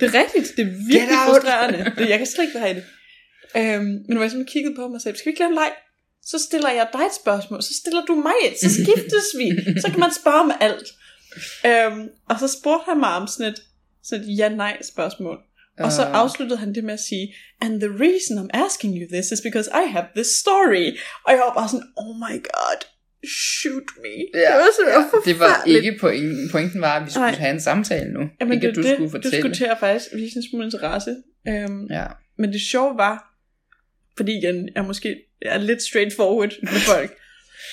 Det er rigtigt, det er virkelig frustrerende. Jeg kan slet ikke være i det. Men hvor jeg simpelthen kiggede på ham og sagde, skal vi ikke lave en leg? Så stiller jeg dig et spørgsmål, så stiller du mig et, så skiftes vi, så kan man spørge om alt. Og så spurgte han mig om sådan et ja-nej spørgsmål. Og så afsluttede han det med at sige, and the reason I'm asking you this is because I have this story. Og jeg var bare sådan, oh my god, shoot me. Ja, det var ikke pointen var, at vi skulle have en samtale nu. Jamen, ikke at du skulle fortælle. Du skulle faktisk vise en smule interesse. Men det sjove var, fordi jeg måske er lidt straightforward med folk.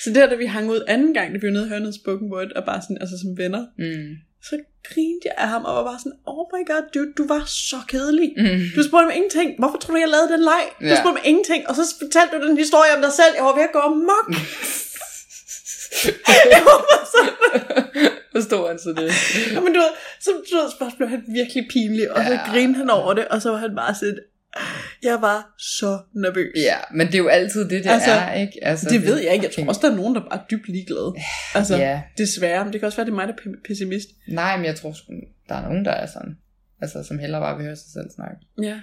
Så der, da vi hang ud anden gang, da vi var nede og hørte noget spoken word, og bare sådan, altså som venner, så grinede jeg af ham, og var bare sådan, oh my god, dude, du var så kedelig. Du spurgte mig ingenting. Hvorfor tror du, jeg lavede den leg? Du spurgte mig ingenting, og så fortalte du den historie om dig selv. Jeg var ved at gå amok. Jeg var bare sådan. Forstår han så det? Ja, men så blev han virkelig pinlig, og så grinede han over det, og så var han bare sådan, jeg var så nervøs. Ja, men det er jo altid det, der altså, er, ikke? Altså, det ved jeg ikke. Jeg tror også, der er nogen, der bare er dybt ligeglade. Altså, desværre. Men det kan også være, det er mig, der er pessimist. Nej, men jeg tror der er nogen, der er sådan. Altså, som hellere bare vil høre sig selv snakke. Ja.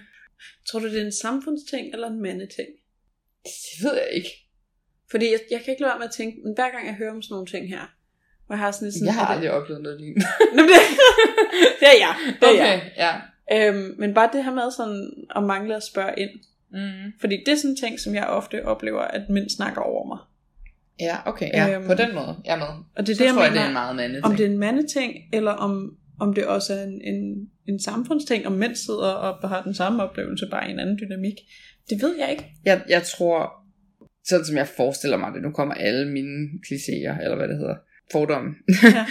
Tror du, det er en samfundsting eller en mandeting? Det ved jeg ikke. Fordi jeg kan ikke lade være med at tænke, men hver gang jeg hører om sådan nogle ting her, hvor jeg har sådan et sådan... Jeg har aldrig oplevet noget lignende. Det er jeg. Det er okay, jeg. Ja. Men bare det her med sådan at mangle at spørge ind, fordi det er sådan en ting, som jeg ofte oplever, at mænd snakker over mig. Ja, okay, ja, på den måde, jeg er med. Og det er så det, jeg tror, mener, det er en meget mandeting. Om det er en mandeting, eller om det også er en samfundsting, om mænd sidder og har den samme oplevelse, bare i en anden dynamik. Det ved jeg ikke. Jeg tror, sådan som jeg forestiller mig det, nu kommer alle mine klichéer, eller hvad det hedder, fordomme. Ja.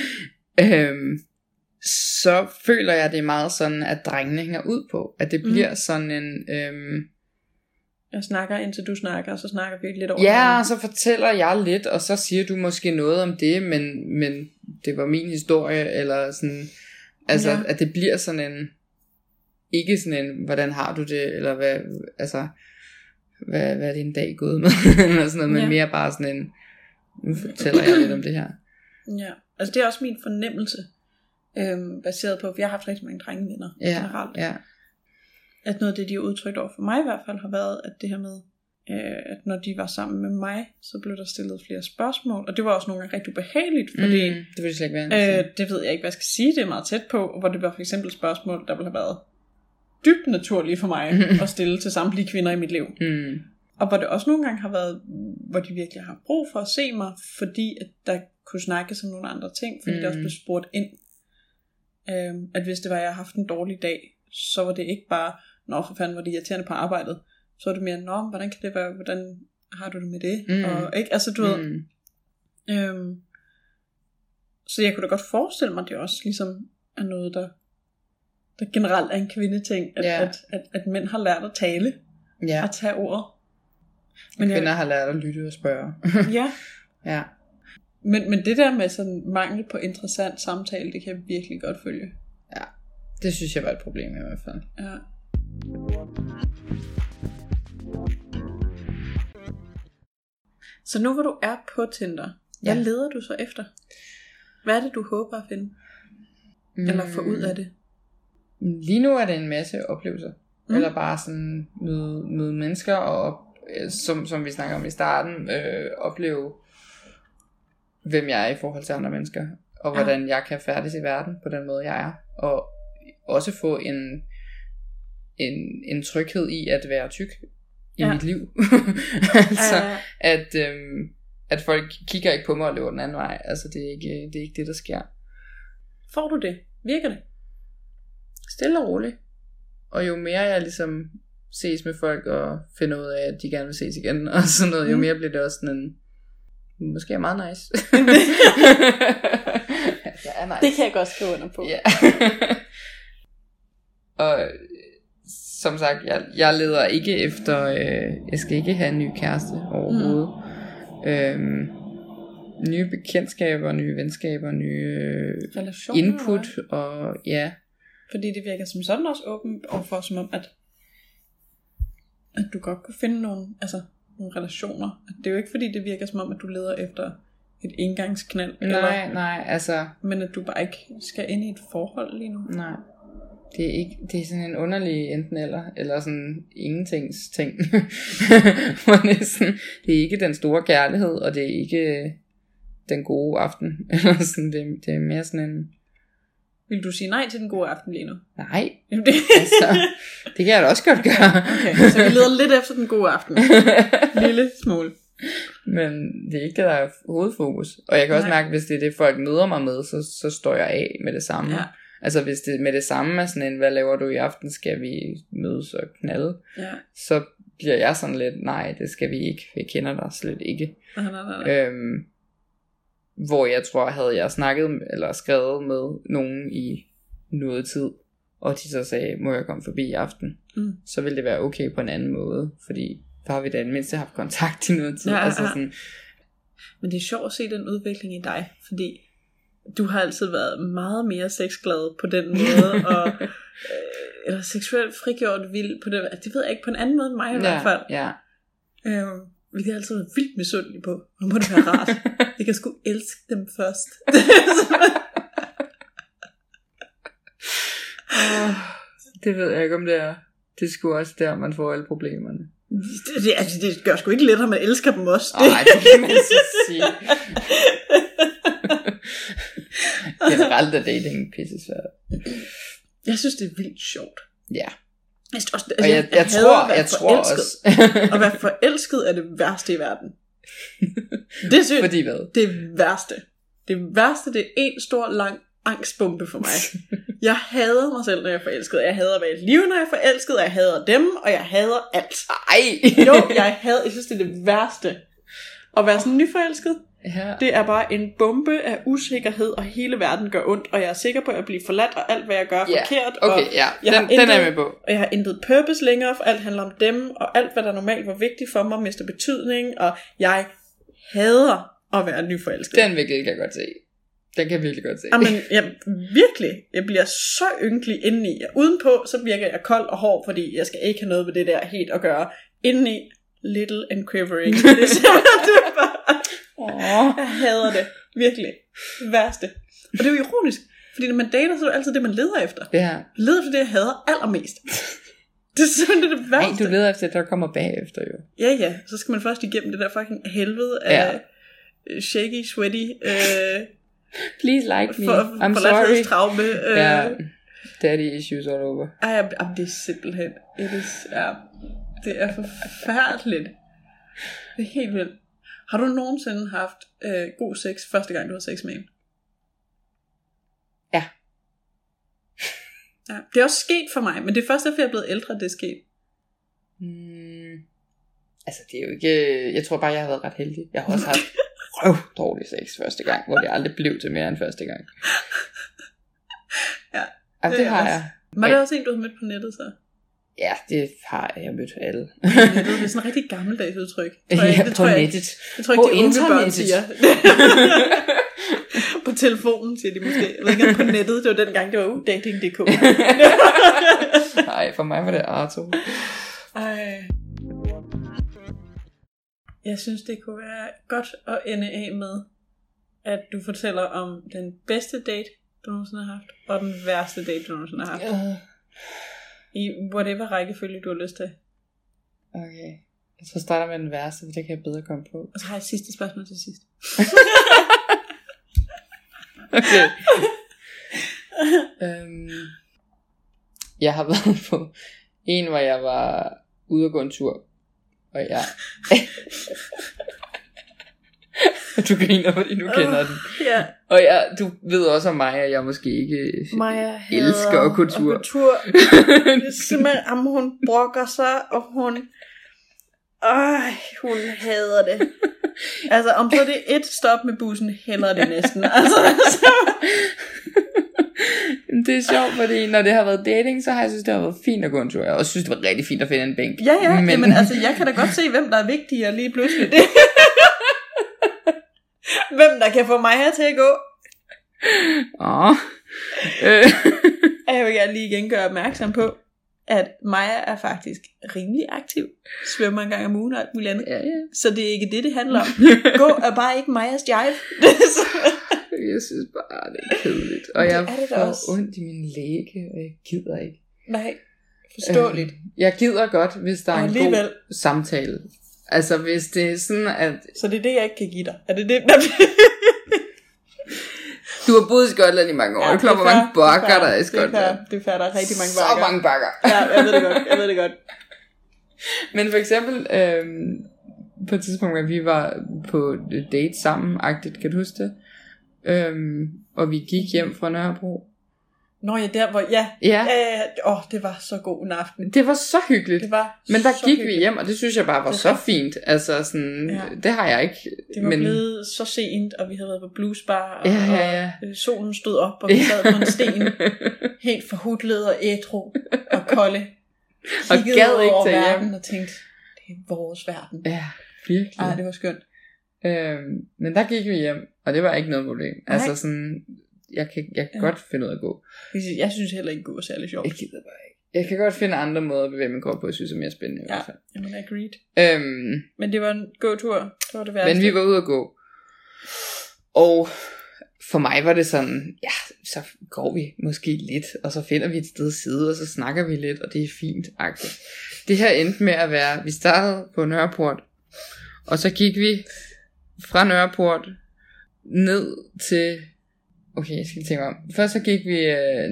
Så føler jeg, det er meget sådan, at drengene hænger ud på. At det bliver sådan en... Jeg snakker indtil du snakker, og så snakker vi lidt over. Ja, og så fortæller jeg lidt, og så siger du måske noget om det, men det var min historie, eller sådan... Altså, at det bliver sådan en... Ikke sådan en, hvordan har du det, eller hvad... Altså, hvad er det en dag gået med? Eller sådan noget, men mere bare sådan en... Nu fortæller jeg lidt om det her. Ja, altså det er også min fornemmelse... baseret på, at jeg har haft rigtig mange drengevenner generelt. Ja. At noget af det, de har udtrykt over for mig i hvert fald, har været, at det her med, at når de var sammen med mig, så blev der stillet flere spørgsmål, og det var også nogle gange rigtig ubehageligt, fordi det ville slet ikke være det ved jeg ikke, hvad jeg skal sige, det er meget tæt på, hvor det var for eksempel spørgsmål, der ville have været dybt naturlige for mig at stille til samtlige kvinder i mit liv. Og hvor det også nogle gange har været, hvor de virkelig har brug for at se mig, fordi at der kunne snakkes om nogle andre ting, fordi der også blev spurgt ind. At hvis det var, at jeg havde haft en dårlig dag, så var det ikke bare, nå for fanden var det irriterende på arbejdet, så var det mere, nå hvordan kan det være, hvordan har du det med det, og ikke, altså du ved, så jeg kunne da godt forestille mig, det også ligesom er noget, der der generelt er en kvindeting, at mænd har lært at tale, og tage ordet. Men kvinder har lært at lytte og spørge. Ja. Men det der med sådan mangel på interessant samtale, det kan jeg virkelig godt følge. Ja, det synes jeg var et problem i hvert fald. Ja. Så nu hvor du er på Tinder, hvad leder du så efter? Hvad er det du håber at finde? Eller få ud af det? Lige nu er det en masse oplevelser. Eller bare sådan møde mennesker og som vi snakker om i starten, opleve hvem jeg er i forhold til andre mennesker, og hvordan jeg kan færdes i verden på den måde jeg er, og også få en tryghed i at være tyk i mit liv. Altså at folk kigger ikke på mig og løber den anden vej. Altså det er ikke det der sker. Får du det? Virker det? Stille og roligt. Og jo mere jeg ligesom ses med folk og finder ud af at de gerne vil ses igen og sådan noget, jo mere bliver det også sådan en måske er meget nice. Jeg er nice. Det kan jeg godt skrive under på. Og som sagt, jeg leder ikke efter, jeg skal ikke have en ny kæreste overhovedet. Nye bekendtskaber, nye venskaber, nye input. Og, fordi det virker som sådan også åbent overfor, som om, at du godt kunne finde nogle relationer. Det er jo ikke fordi, det virker som om, at du leder efter et engangsknald. Nej, altså. Men at du bare ikke skal ind i et forhold lige nu. Nej. Det er sådan en underlig enten eller sådan ingentings ting. Det er ikke den store kærlighed, og det er ikke den gode aften. Det er mere sådan en... Vil du sige nej til den gode aften lige nu? Nej. Altså, det kan jeg da også godt gøre. Okay, så vi leder lidt efter den gode aften. Lille smule. Men det er ikke det, der er hovedfokus. Og jeg kan også mærke, hvis det er det, folk møder mig med, så står jeg af med det samme. Ja. Altså hvis det med det samme er sådan en, hvad laver du i aften, skal vi mødes og knalde, så bliver jeg sådan lidt, nej, det skal vi ikke, jeg kender dig slet ikke. Hvor jeg tror, havde jeg snakket eller skrevet med nogen i noget tid, og de så sagde, må jeg komme forbi i aften, så ville det være okay på en anden måde, fordi der har vi da i det mindste haft kontakt i noget tid. Sådan. Men det er sjovt at se den udvikling i dig, fordi... Du har altid været meget mere sexglad på den måde, og eller seksuelt frigjort vild på den måde. Det ved jeg ikke, på en anden måde end mig i hvert fald. Vi har altid været vildt misundelige på, og må det være rart. Jeg kan sgu elske dem først. Det ved jeg ikke om det er. Det er sgu også der, man får alle problemerne. Det gør sgu ikke lettere, man elsker dem også. Nej, det kan man så sige. Generelt er dating pissesvært. Jeg synes det er vildt sjovt. Ja. Jeg tror også at være forelsket er det værste i verden. Det synes. Fordi hvad? Det værste det er en stor lang angstbombe for mig. Jeg hader mig selv når jeg er forelsket. Jeg hader at være i live når jeg er forelsket. Jeg hader dem og jeg hader alt. Jeg synes det er det værste. At være sådan nyforelsket. Ja. Det er bare en bombe af usikkerhed, og hele verden gør ondt, og jeg er sikker på at blive forladt, og alt hvad jeg gør er forkert, okay, og den er jeg med på. Og jeg har intet purpose længere, for alt handler om dem, og alt hvad der normalt var vigtigt for mig mister betydning, og jeg hader at være nyforelsket. Den virkelig kan jeg godt se. Den kan jeg virkelig godt se. Jamen, jeg bliver så ynkelig indeni, og udenpå så virker jeg kold og hård, fordi jeg skal ikke have noget med det der helt at gøre. Indeni, little and quivering. Det er bare... Jeg hader det, virkelig. Værste. Og det er jo ironisk, fordi når man dater, så er det altid det man leder efter. Leder efter det jeg hader allermest. Det er simpelthen det værste. Nej, du leder efter det der kommer bagefter jo. Ja, så skal man først igennem det der fucking helvede af shaky, sweaty please like me, I'm sorry traume, daddy issues all over. Ej, det er simpelthen det er forfærdeligt. Det er helt vildt. Har du nogensinde haft god sex første gang du har sex med en? Ja. Det er også sket for mig, men det er først efter jeg er blevet ældre, det er sket. Altså det er jo ikke. Jeg tror bare jeg har været ret heldig. Jeg har også haft dårlig sex første gang, hvor det aldrig blev til mere end første gang. Ja. Det har jeg. Var det også en, du havde mødt på nettet så? Ja, det har jeg mødt alle. Det er sådan et rigtig gammeldags udtryk. Tror jeg ikke, det er unge børn siger. På telefonen siger de måske. Jeg ved ikke, på nettet. Det var dengang, det var Udating.dk. Nej, for mig var det Arto. Ej. Jeg synes, det kunne være godt at ende af med, at du fortæller om den bedste date, du nogensinde har haft, og den værste date, du nogensinde har haft. I whatever rækkefølge, du har lyst til. Okay. Jeg tror, jeg starter med den værste, for det kan jeg bedre komme på. Og så har jeg sidste spørgsmål til sidst. Okay. Jeg har været på en, hvor jeg var ude og gå en tur. Og jeg... Du griner, fordi du kender den. Yeah. Og du ved også om mig, at jeg måske ikke elsker kultur. Det er simpelthen, om hun brokker sig, og hun hader det. Altså, om så det er et stop med bussen, hælder det næsten. Altså. Det er sjovt, fordi når det har været dating, så har jeg synes, det har været fint at gå en tur. Jeg også synes, det var rigtig fint at finde en bænk. Ja, men jamen, altså, jeg kan da godt se, hvem der er vigtigere lige pludselig. Det. Hvem der kan få mig her til at gå? Jeg vil gerne lige igen gøre opmærksom på, at Maja er faktisk rimelig aktiv. Svømmer en gang om ugen og alt muligt andet. Ja. Så det er ikke det, det handler om. Gå er bare ikke Majas jive. Jeg synes bare, det er kedeligt. Og jeg får ondt i min læge, og jeg gider ikke. Nej, forståeligt. Jeg gider godt, hvis der er en god samtale. Altså hvis det er sådan at... Så det er det jeg ikke kan give dig. Er det det? Du har boet i Skotland i mange år. Du klopper mange bakker der i Skotland. Det er fair, der er rigtig mange bakker. Så mange bakker. Ja, jeg ved det godt. Men for eksempel på et tidspunkt hvor vi var på date sammen-agtigt, kan du huske det? Og vi gik hjem fra Nørrebro. Nå ja, der hvor, det var så god en aften. Det var så hyggeligt. Det var men der gik hyggeligt. Vi hjem, og det synes jeg bare var så fint. Altså sådan, det har jeg ikke. Det var blevet så sent, og vi havde været på bluesbar, og, og solen stod op, og vi sad på en sten, helt forhudlet og ædru og kolde. Og gad ikke over verden hjem. Og tænkte, det er vores verden. Ja, virkelig. Ej, det var skønt. Men der gik vi hjem, og det var ikke noget problem. Nej. Altså sådan... Jeg kan godt finde ud af at gå. Jeg synes heller ikke, at gå er særlig sjovt. Jeg gider bare ikke. Jeg kan godt finde andre måder at bevæge min krop på, jeg synes er mere spændende i hvert fald. Ja, men agreed. Men det var en god tur. Det var det værste. Men vi var ude at gå. Og for mig var det sådan, så går vi måske lidt, og så finder vi et sted at sidde, og så snakker vi lidt, og det er fint-agtigt. Det her endte med at være, vi startede på Nørreport, og så gik vi fra Nørreport ned til... Okay, jeg skal tænke om. Først så gik vi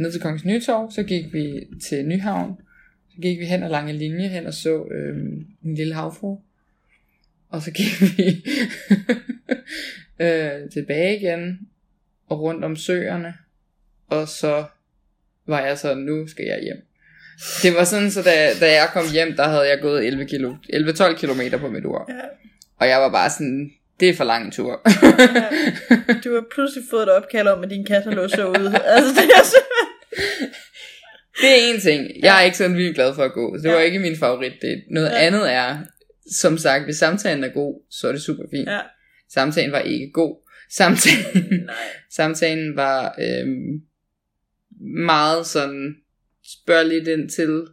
ned til Kongens Nytorv, så gik vi til Nyhavn, så gik vi hen og lange linje hen og så en lille havfru, og så gik vi tilbage igen og rundt om søerne, og så var jeg så, nu skal jeg hjem. Det var sådan, så da jeg kom hjem, der havde jeg gået 11-12 kilometer på mit ur, og jeg var bare sådan... Det er for lang en tur. Du har pludselig fået et opkald om, at din kat har låst sig ude. Altså, det er en ting. Jeg er ikke sådan vildt glad for at gå. Det var ikke min favorit. Det. Noget andet er, som sagt, hvis samtalen er god, så er det super fint. Ja. Samtalen var ikke god. Samtalen var meget sådan, spørg lidt ind til,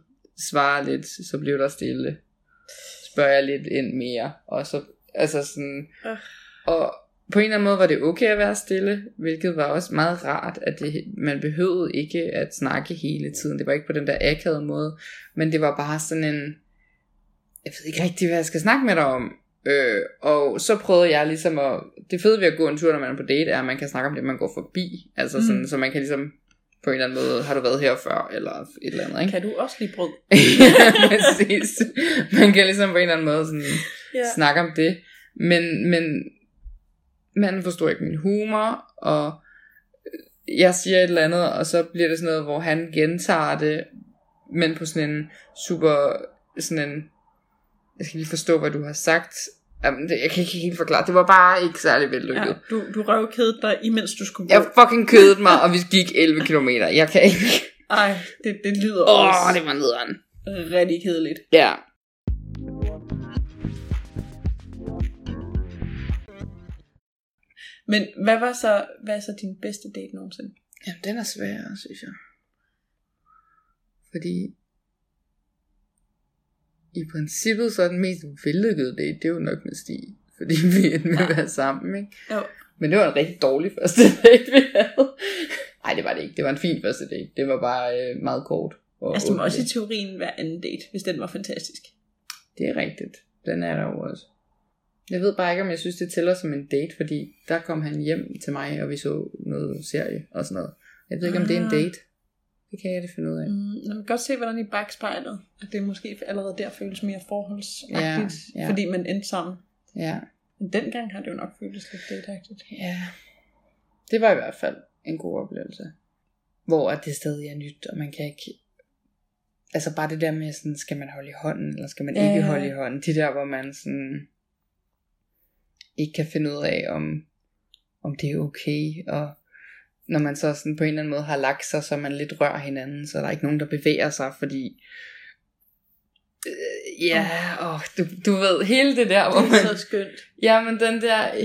svare lidt, så bliver der stille. Spørg jeg lidt ind mere, og så... Altså sådan, og på en eller anden måde var det okay at være stille, hvilket var også meget rart, at man behøvede ikke at snakke hele tiden. Det var ikke på den der akavede måde, men det var bare sådan en, jeg ved ikke rigtig hvad jeg skal snakke med dig om, og så prøvede jeg ligesom at, det fede ved at gå en tur når man er på date er at man kan snakke om det man går forbi, altså sådan, så man kan ligesom på en eller anden måde, har du været her før, eller et eller andet, ikke? Kan du også lide brød? Ja, præcis. Man kan ligesom på en eller anden måde sådan, snakke om det. Men man forstår ikke min humor, og jeg siger et eller andet, og så bliver det sådan noget, hvor han gentager det, men på sådan en super, sådan en, jeg skal lige forstå, hvad du har sagt. Jamen, jeg kan ikke helt forklare. Det var bare ikke særlig vellykket. Ja, du røvkædede dig, imens du skulle gå. Jeg fucking kødede mig, og vi gik 11 kilometer. Jeg kan ikke. Ej, det lyder også. Åh, det var nederen. Rigtig kedeligt. Ja. Men hvad er så din bedste date nogensinde? Jamen, den er svær, synes jeg. Fordi i princippet så er den mest vellykkede date, det er jo nok med Stig. Fordi vi endte med at være sammen, ikke? Jo. Men det var en rigtig dårlig første date, vi havde. Nej, det var det ikke. Det var en fin første date. Det var bare meget kort. Altså, det må også i teorien være anden date, hvis den var fantastisk. Det er rigtigt. Den er der jo også. Jeg ved bare ikke, om jeg synes, det tæller som en date, fordi der kom han hjem til mig, og vi så noget serie og sådan noget. Jeg ved ikke, om det er en date. Det kan jeg det finde ud af. Man kan godt se, hvordan I bagspejlet, at det måske allerede der føles mere forholdsagtigt, fordi man endte sammen. Ja. Men dengang har det jo nok føltes lidt dateagtigt. Ja. Det var i hvert fald en god oplevelse. Hvor det stadig er nyt, og man kan ikke... Altså bare det der med sådan, skal man holde i hånden, eller skal man ikke holde i hånden? De der, hvor man sådan... ikke kan finde ud af, om det er okay, og når man så sådan på en eller anden måde har lagt sig, så man lidt rører hinanden, så der er ikke nogen, der bevæger sig, fordi du ved, hele det der, hvor man... Det er så skønt. Ja, men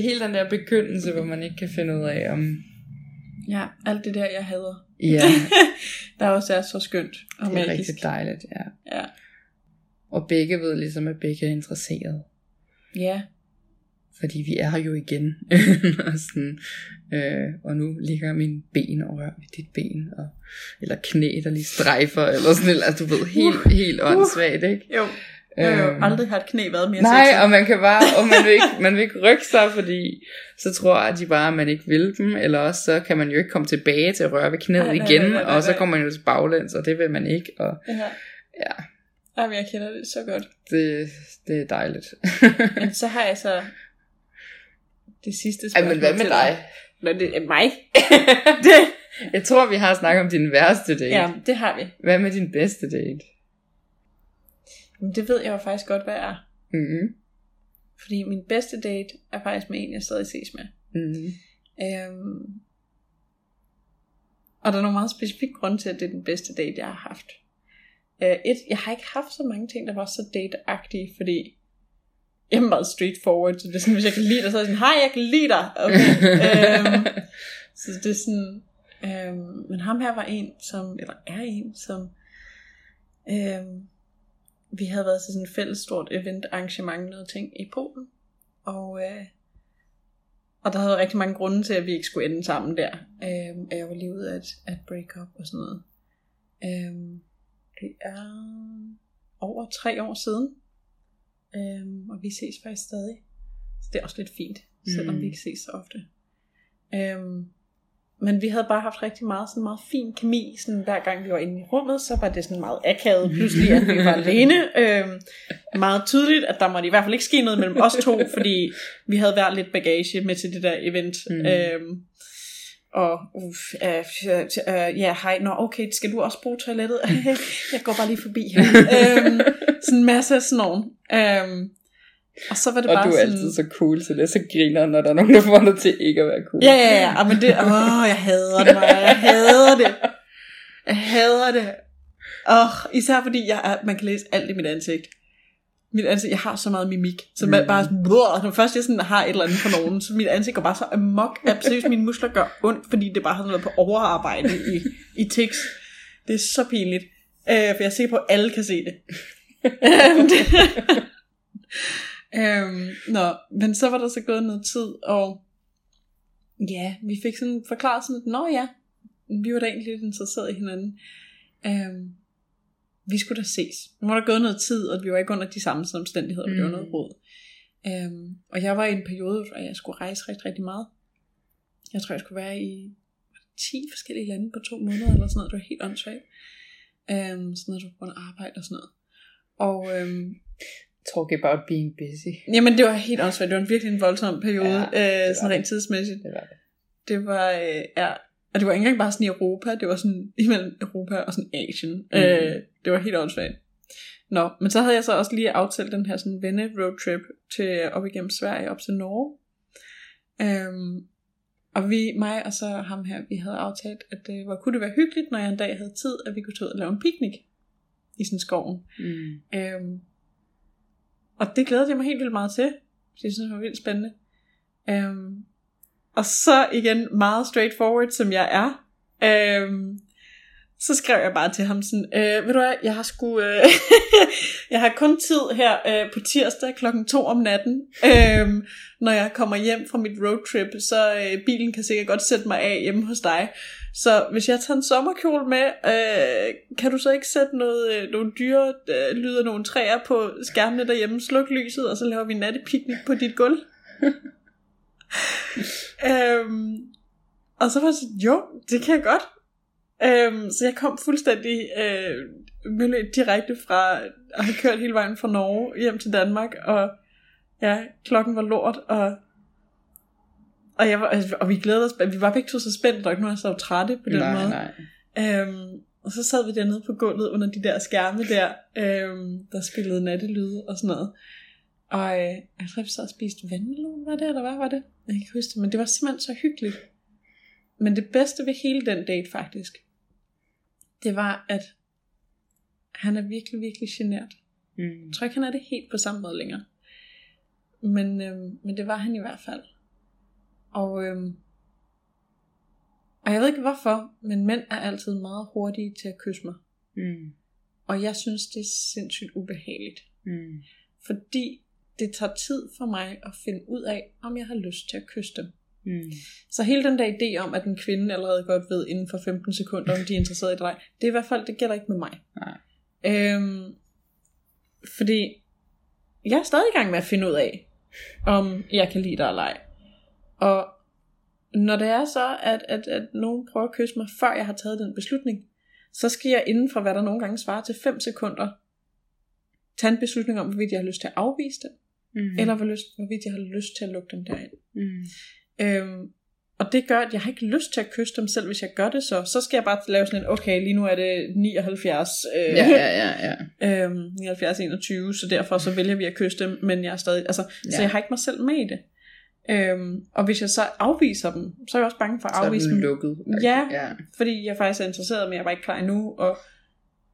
hele den der begyndelse, hvor man ikke kan finde ud af, om... Ja, alt det der, jeg hader. Ja. Der også er så skønt og magisk. Det er rigtig dejligt, ja. Og begge ved ligesom, at begge er interesseret. Ja. Fordi vi er her jo igen. Og, sådan, og nu ligger mine ben og rører ved dit ben. Eller knæ, der lige strejfer. Eller sådan, eller, altså, du ved, helt åndssvagt, ikke? Jo, aldrig har et knæ været mere sexet. Nej, og man kan bare, og man vil ikke rykke sig, fordi så tror de bare, at man ikke vil dem. Eller også så kan man jo ikke komme tilbage til at røre ved knæet igen. Og så kommer man jo til baglæns, og det vil man ikke. Og, ja. Jamen, jeg kender det så godt. Det er dejligt. Men så har jeg så... Det sidste spørgsmål. Men hvad med dig? Nå, det er mig. Jeg tror, vi har snakket om din værste date. Ja, det har vi. Hvad med din bedste date? Jamen, det ved jeg jo faktisk godt, hvad er. Mm-hmm. Fordi min bedste date er faktisk med en, jeg stadig ses med. Mm-hmm. Og der er nogle meget specifikke grunde til, at det er den bedste date, jeg har haft. Jeg har ikke haft så mange ting, der var så date-agtige, fordi... Jeg er meget straightforward, så det er sådan, hvis jeg kan lide dig, så er jeg sådan, hej, jeg kan lide dig, okay. Så det er sådan, men ham her var en som, vi havde været til sådan et fælles stort event, arrangement, noget ting i Polen, og der havde rigtig mange grunde til, at vi ikke skulle ende sammen der, og jeg var lige ude at break up og sådan noget. Det er over 3 år siden. Og vi ses faktisk stadig. Så det er også lidt fint, selvom vi ikke ses så ofte. Men vi havde bare haft rigtig meget, sådan meget fin kemi. Sådan, hver gang vi var inde i rummet, så var det sådan meget akavet pludselig, at vi var alene. Meget tydeligt, at der måtte i hvert fald ikke ske noget mellem os to, fordi vi havde hver lidt bagage med til det der event. Okay, skal du også bruge toilettet? Jeg går bare lige forbi her. Sådan en masse af sådan nogen. Og så var det og bare sådan... Og du er altid så cool, så det så griner, når der er nogen, der får dig til ikke at være cool. Ja, men det... jeg hader det, Jeg hader det. Især fordi man kan læse alt i mit ansigt. Jeg har så meget mimik, så man bare når først jeg sådan har et eller andet for nogen, så mit ansigt går bare så amok, absolut mine muskler gør ondt, fordi det bare har været på overarbejde i tics. Det er så pinligt, for jeg ser på, at alle kan se det. Men så var der så gået noget tid, og ja, vi fik sådan forklaret sådan, at vi var da egentlig lidt interesserede i hinanden. Vi skulle da ses. Nu var der gået noget tid, og vi var ikke under de samme omstændigheder, men det var noget råd. Og jeg var i en periode, hvor jeg skulle rejse rigtig, rigtig meget. Jeg tror, jeg skulle være i 10 forskellige lande på 2 måneder, eller sådan noget. Det var helt åndssvagt. Sådan noget, du var under arbejde og sådan noget. Og... Talk about being busy. Jamen, det var helt åndssvagt. Det var virkelig en voldsom periode, sådan rent tidsmæssigt. Det var det. Og det var ikke engang bare sådan i Europa, det var sådan imellem Europa og sådan Asien. Det var helt åndssvagt. Nå, men så havde jeg så også lige aftalt den her sådan venne roadtrip op igennem Sverige, op til Norge. Og mig og så ham her, vi havde aftalt, at hvor kunne det være hyggeligt, når jeg en dag havde tid, at vi kunne tage ud og lave en picnic i sådan skoven. Mm. Og det glædede jeg mig helt vildt meget til. Det synes jeg var vildt spændende. Og så igen, meget straightforward, som jeg er, så skrev jeg bare til ham sådan, ved du hvad, jeg har sgu, jeg har kun tid her på tirsdag klokken 2 om natten, når jeg kommer hjem fra mit roadtrip, så bilen kan sikkert godt sætte mig af hjemme hos dig, så hvis jeg tager en sommerkjole med, kan du så ikke sætte nogle dyre lyder, nogle træer på skærmene derhjemme, sluk lyset, og så laver vi en nattepiknik på dit gulv. Og så var jeg sådan, jo, det kan jeg godt. Så jeg kom fuldstændig direkte fra og havde kørt hele vejen fra Norge hjem til Danmark, og ja, klokken var lort, og jeg var, og vi glædede os, vi var begge to så spændt, der ikke nu er så trætte på den måde. Nej. Og så sad vi dernede på gulvet under de der skærme der, der spillede nattelyde og sådan noget. Og jeg tror, vi så spiste vandmelon, var det? Jeg kan ikke huske det, men det var simpelthen så hyggeligt. Men det bedste ved hele den date faktisk, det var, at han er virkelig, virkelig genert. Mm. Jeg tror ikke, han er det helt på samme måde længere. Men det var han i hvert fald. Og jeg ved ikke hvorfor, men mænd er altid meget hurtige til at kysse mig. Mm. Og jeg synes, det er sindssygt ubehageligt. Mm. Fordi det tager tid for mig at finde ud af, om jeg har lyst til at kysse dem. Mm. Så hele den der idé om, at en kvinde allerede godt ved inden for 15 sekunder, om de er interesseret i dig, det er i hvert fald, det gælder ikke med mig. Nej. Fordi jeg er stadig i gang med at finde ud af, om jeg kan lide dig eller ej. Og når det er så, at nogen prøver at kysse mig, før jeg har taget den beslutning, så skal jeg inden for, hvad der nogle gange svarer til 5 sekunder, tage en beslutning om, hvorvidt jeg har lyst til at afvise dem, mm. eller hvorvidt jeg har lyst til at lukke dem derind. Mm. Og det gør, at jeg har ikke lyst til at kysse dem selv, hvis jeg gør det, så skal jeg bare lave sådan en, okay, lige nu er det 79, ja. 79-21, så derfor så vælger vi at kysse dem, men jeg er stadig, altså, ja. Så jeg har ikke mig selv med i det. Og hvis jeg så afviser dem, så er jeg også bange for at afvise dem. Så er du lukket. Okay. Ja, fordi jeg faktisk er interesseret, men jeg var ikke klar endnu, og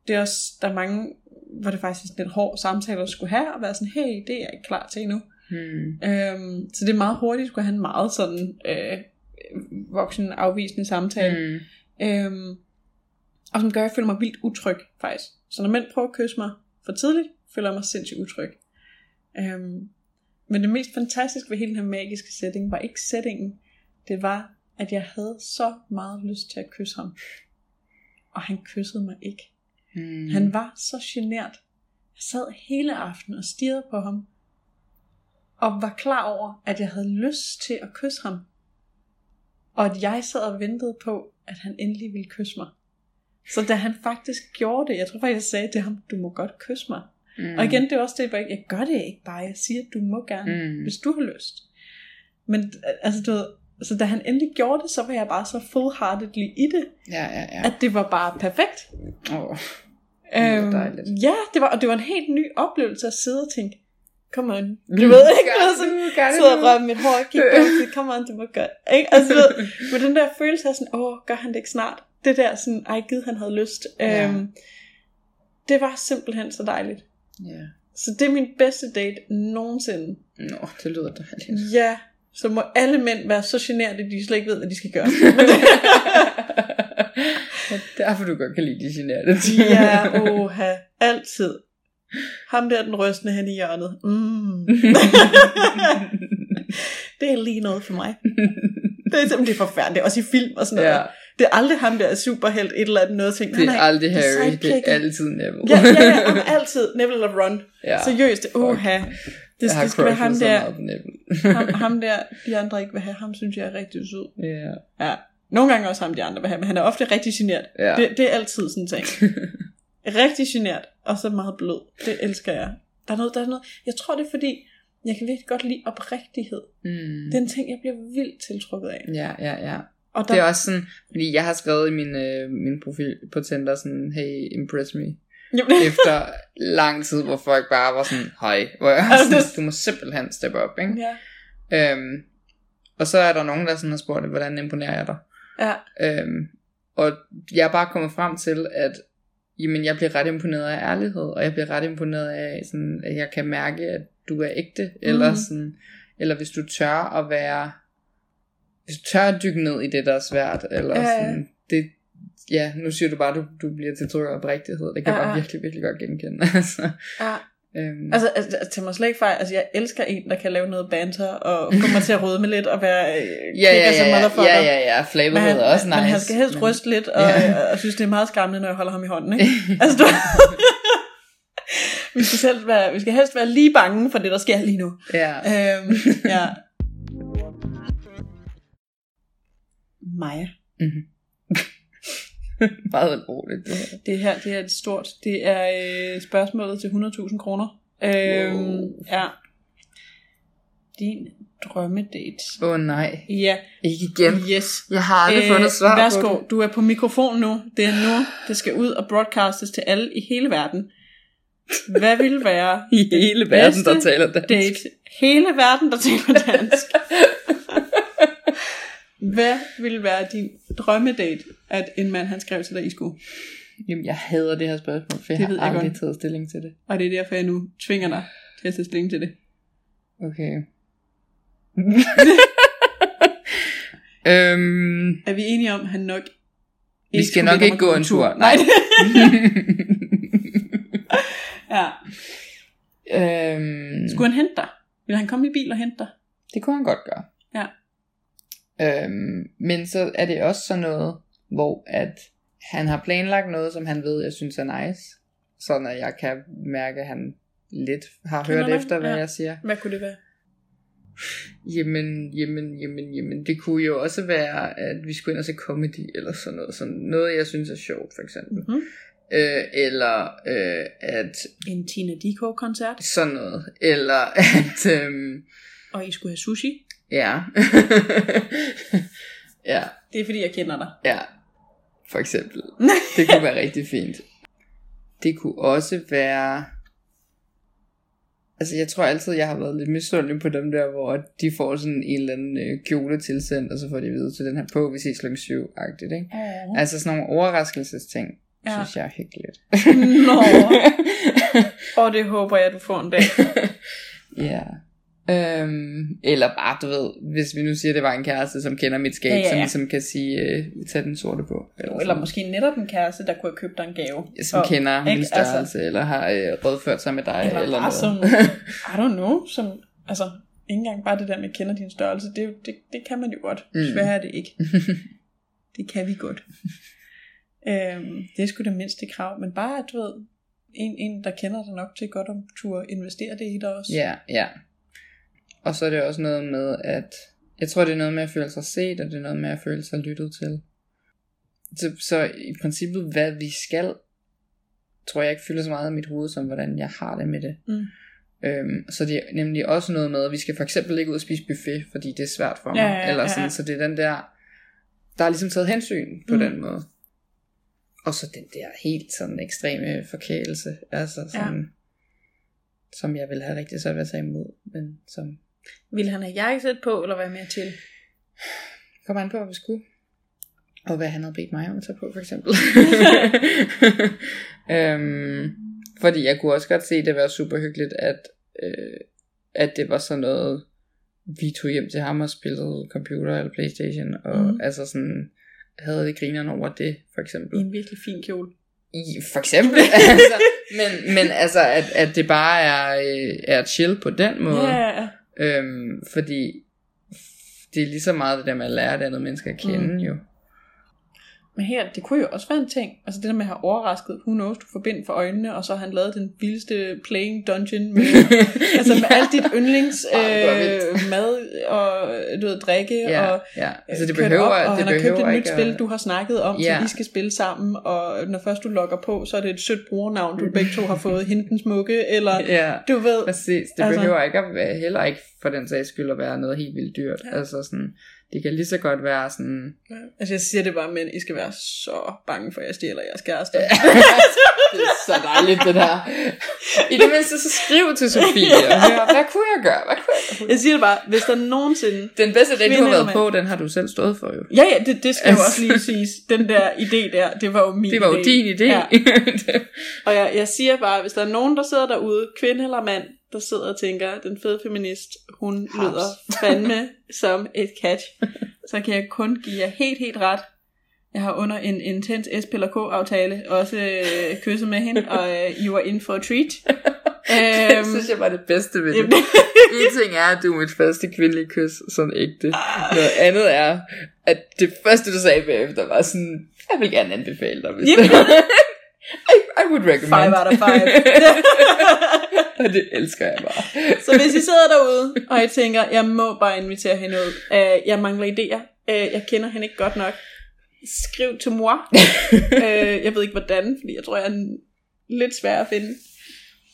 det er også, der er mange, hvor det faktisk er sådan en hård samtale, at skulle have, og være sådan, hey, det er jeg ikke klar til endnu. Hmm. Så det er meget hurtigt, skulle have en meget sådan voksen afvisende samtale, og som gør, at jeg føler mig vildt utryg faktisk. Så når mænd prøver at kysse mig for tidligt, føler jeg mig sindssygt utryg. Men det mest fantastiske ved hele den her magiske setting var ikke settingen, det var, at jeg havde så meget lyst til at kysse ham, og han kyssede mig ikke. Han var så genert. Jeg sad hele aftenen og stirrede på ham og var klar over, at jeg havde lyst til at kysse ham, og at jeg sad og ventede på, at han endelig ville kysse mig. Så da han faktisk gjorde det, jeg tror faktisk, jeg sagde til ham, du må godt kysse mig. Og igen, det er også det, jeg gør det ikke bare, jeg siger, du må gerne, hvis du har lyst. Men altså, du ved, så da han endelig gjorde det, så var jeg bare så full-heartedly i det, at det var bare perfekt. Det var dejligt. Ja, det var en helt ny oplevelse at sidde og tænke, come on, du ved ikke, sidder og rører mit hår og kigger og siger, come on, det må gøre, ikke? Altså, ved, med den der følelse af sådan, gør han det ikke snart? Det der sådan, ej, gid han havde lyst. Det var simpelthen så dejligt. Yeah. Så det er min bedste date nogensinde. Nå, det lyder dejligt. Ja, så må alle mænd være så generede, at de slet ikke ved, hvad de skal gøre. Derfor du godt kan lide de generede. Ja, oha, altid. Ham der, den rystende hen i hjørnet. Det er lige noget for mig. Det er simpelthen forfærdeligt. Også i film og sådan noget. Ja. Det er aldrig ham der er superhelt et eller andet noget ting. Det er aldrig Harry. Det er altid Neville. Ja, altid Neville eller Ron. Ja. Seriøst. Det skal være ham der. ham der, de andre ikke vil have. Ham synes jeg er rigtig sød. Ja. Nogle gange også ham de andre vil have, men han er ofte rigtig genert. Ja. Det er altid sådan en ting. Rigtig genert, og så meget blød. Det elsker jeg. Der er noget. Jeg tror det er fordi, jeg kan virkelig godt lide oprigtighed. Det er en ting, jeg bliver vildt tiltrukket af. Ja. Og det er også sådan, fordi jeg har skrevet i min profil på Tinder sådan, hey, impress me. Efter lang tid, hvor folk bare var sådan, hej. Hvor jeg sådan, du må simpelthen steppe op, ikke? Ja. Og så er der nogen, der sådan har spurgt, hvordan imponerer jeg dig? Ja. Og jeg er bare kommet frem til, at jamen, jeg bliver ret imponeret af ærlighed, og jeg bliver ret imponeret af, sådan, at jeg kan mærke, at du er ægte, eller, sådan, eller hvis du tør at være, hvis du tør at dykke ned i det, der er svært, eller sådan, det, ja, nu siger du bare, at du bliver tiltrykket af rigtighed, det kan jeg bare virkelig, virkelig godt genkende, altså. Ja. Altså til mig slet ikke fejl. Altså jeg elsker en, der kan lave noget banter og kommer til at rode med lidt og være ja, flavorhed er også nice. Men han skal helst ryste lidt og, og synes det er meget skræmmende, når jeg holder ham i hånden, ikke? Altså du... vi skal helst være lige bange for det, der sker lige nu. Ja. Maja. Mhm. Meget roligt. Det her er et stort. Det er spørgsmålet til 100.000 kroner. Ja. Din drømmedate. Åh nej. Ja. Ikke igen. Yes. Jeg har aldrig fundet svar på det. Værsgo, du er på mikrofon nu. Det er nu, det skal ud og broadcastes til alle i hele verden. Hvad vil være i hele verden, der taler dansk? Date. Hele verden, der taler dansk. Hvad ville være din drømmedate, at en mand han skrev til dig, I skulle? Jamen, jeg hader det her spørgsmål, for jeg har aldrig taget stilling til det. Og det er derfor, jeg nu tvinger dig til at tage stilling til det. Okay. Er vi enige om, han nok... Vi skal nok ikke gå en tur. Nej. Ja. Skulle han hente dig? Ville han komme i bil og hente dig? Det kunne han godt gøre. Ja. Men så er det også sådan noget, hvor at han har planlagt noget, som han ved, jeg synes er nice. Sådan at jeg kan mærke, at han lidt har hørt efter, hvad jeg siger. Hvad kunne det være? Jamen, det kunne jo også være, at vi skulle ind og se comedy, eller sådan noget. Sådan noget, jeg synes er sjovt, for eksempel. Mm-hmm. Eller at... En Tina Diko-koncert? Sådan noget. Eller at... Og I skulle have sushi? Ja. Ja. Det er fordi jeg kender dig. Ja. For eksempel. Det kunne være rigtig fint. Det kunne også være... Altså jeg tror altid jeg har været lidt misundelig på dem der, hvor de får sådan en eller anden kjole tilsendt, og så får de videre til den her på, vi ses kl. 7-agtigt, ikke? Ja. Altså sådan nogle overraskelsesting, synes jeg er hyggeligt. Nå. Og det håber jeg du får en dag. Ja. Eller bare, du ved, hvis vi nu siger, det var en kæreste, som kender mit skab, som ligesom kan sige, tag den sorte på. Eller måske netop en kæreste, der kunne have købt dig en gave. Som kender min størrelse, altså, eller har rådført sig med dig. Eller bare noget. Som, I don't know, som, altså, ikke engang bare det der med, at kender din størrelse, det kan man jo godt. Sværere er det ikke. Det kan vi godt. Det er sgu det mindste krav, men bare, du ved, en der kender dig nok til godt, om du investerer det i dig også. Ja. Og så er det også noget med, at jeg tror, det er noget med at føle sig set, og det er noget med at føle sig lyttet til. Så i princippet, hvad vi skal, tror jeg ikke fylder så meget i mit hoved, som hvordan jeg har det med det. Så det er nemlig også noget med, at vi skal for eksempel ikke ud og spise buffet, fordi det er svært for mig. Eller sådan, så det er den der er ligesom taget hensyn på den måde. Og så den der helt sådan ekstreme forkælelse, altså sådan... Ja. Som jeg ville have rigtig svært ved at tage imod, men som... Ville han have jakkesæt på, eller være mere til? Kom an på, hvad vi skulle. Og hvad han havde bedt mig om at tage på, for eksempel. Fordi jeg kunne også godt se, det var super hyggeligt, at det var sådan noget, vi tog hjem til ham og spillede computer eller Playstation, og altså sådan, havde det grineren over det, for eksempel. I en virkelig fin kjole. For eksempel, altså, men altså, at det bare er chill på den måde, fordi det er lige så meget det der med at lære et andet menneske at kende, jo. Men her, det kunne jo også være en ting, altså det der med at have overrasket, who knows, du får bind for øjnene, og så har han lavet den vildeste playing dungeon med, altså med alt dit yndlings mad og du ved, drikke, og altså, det behøver, op, og det han har købt et nyt spil, du har snakket om, så I skal spille sammen, og når først du logger på, så er det et sødt brugernavn, du begge to har fået, henten smukke, eller du ved. Præcis, det behøver ikke at være, heller ikke for den sags skyld at være noget helt vildt dyrt, altså sådan... Det kan lige så godt være sådan... Ja, altså jeg siger det bare, men I skal være så bange for, at jeg stjæler jeres kæreste. Ja, det er så dejligt, det der. I det mindste så skriv til Sofie og hør, hvad kunne jeg gøre? Jeg siger det bare, hvis der nogensinde... Den bedste idé, du har været på, den har du selv stået for jo. Ja, ja, det skal jo også lige siges. Den der idé der, det var jo min idé. Det var jo din idé. Ja. Og jeg siger bare, hvis der er nogen, der sidder derude, kvinde eller mand, der sidder og tænker, den fede feminist, hun lyder fandme som et catch. Så kan jeg kun give jer helt, helt ret. Jeg har under en intens SPLK-aftale også kysset med hende, og you are in for a treat. Det synes jeg var det bedste ved det. En ting er, at du er mit første kvindelige kys, sådan ægte. Noget andet er, at det første, du sagde bagefter, var sådan, jeg vil gerne anbefale dig, hvis det var. I would recommend. 5 out of 5. Og det elsker jeg bare. Så hvis I sidder derude, og I tænker, jeg må bare invitere hende ud. Jeg mangler idéer. Jeg kender hende ikke godt nok. Skriv til moi. Jeg ved ikke hvordan, fordi jeg tror, jeg er lidt svær at finde.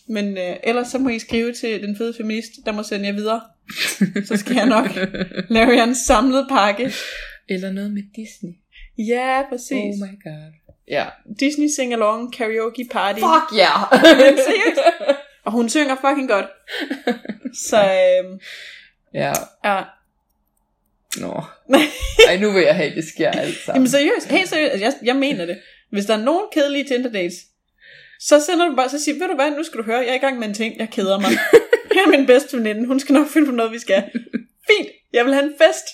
Men ellers så må I skrive til den fede feminist, der må sende jer videre. Så skal jeg nok lave jer en samlet pakke. Eller noget med Disney. Ja, præcis. Oh my god. Yeah. Disney sing-along karaoke party. Fuck ja, yeah. Og hun synger fucking godt. Så ja. Nå. Ej, nu vil jeg have det sker alt sammen. Jamen seriøst, helt seriøst, jeg mener det. Hvis der er nogen kedelige Tinder dates, så sender du bare, så siger, ved du hvad, nu skal du høre, jeg er i gang med en ting, jeg keder mig. Jeg er min bedste veninde, hun skal nok finde på noget vi skal. Fint, jeg vil have en fest.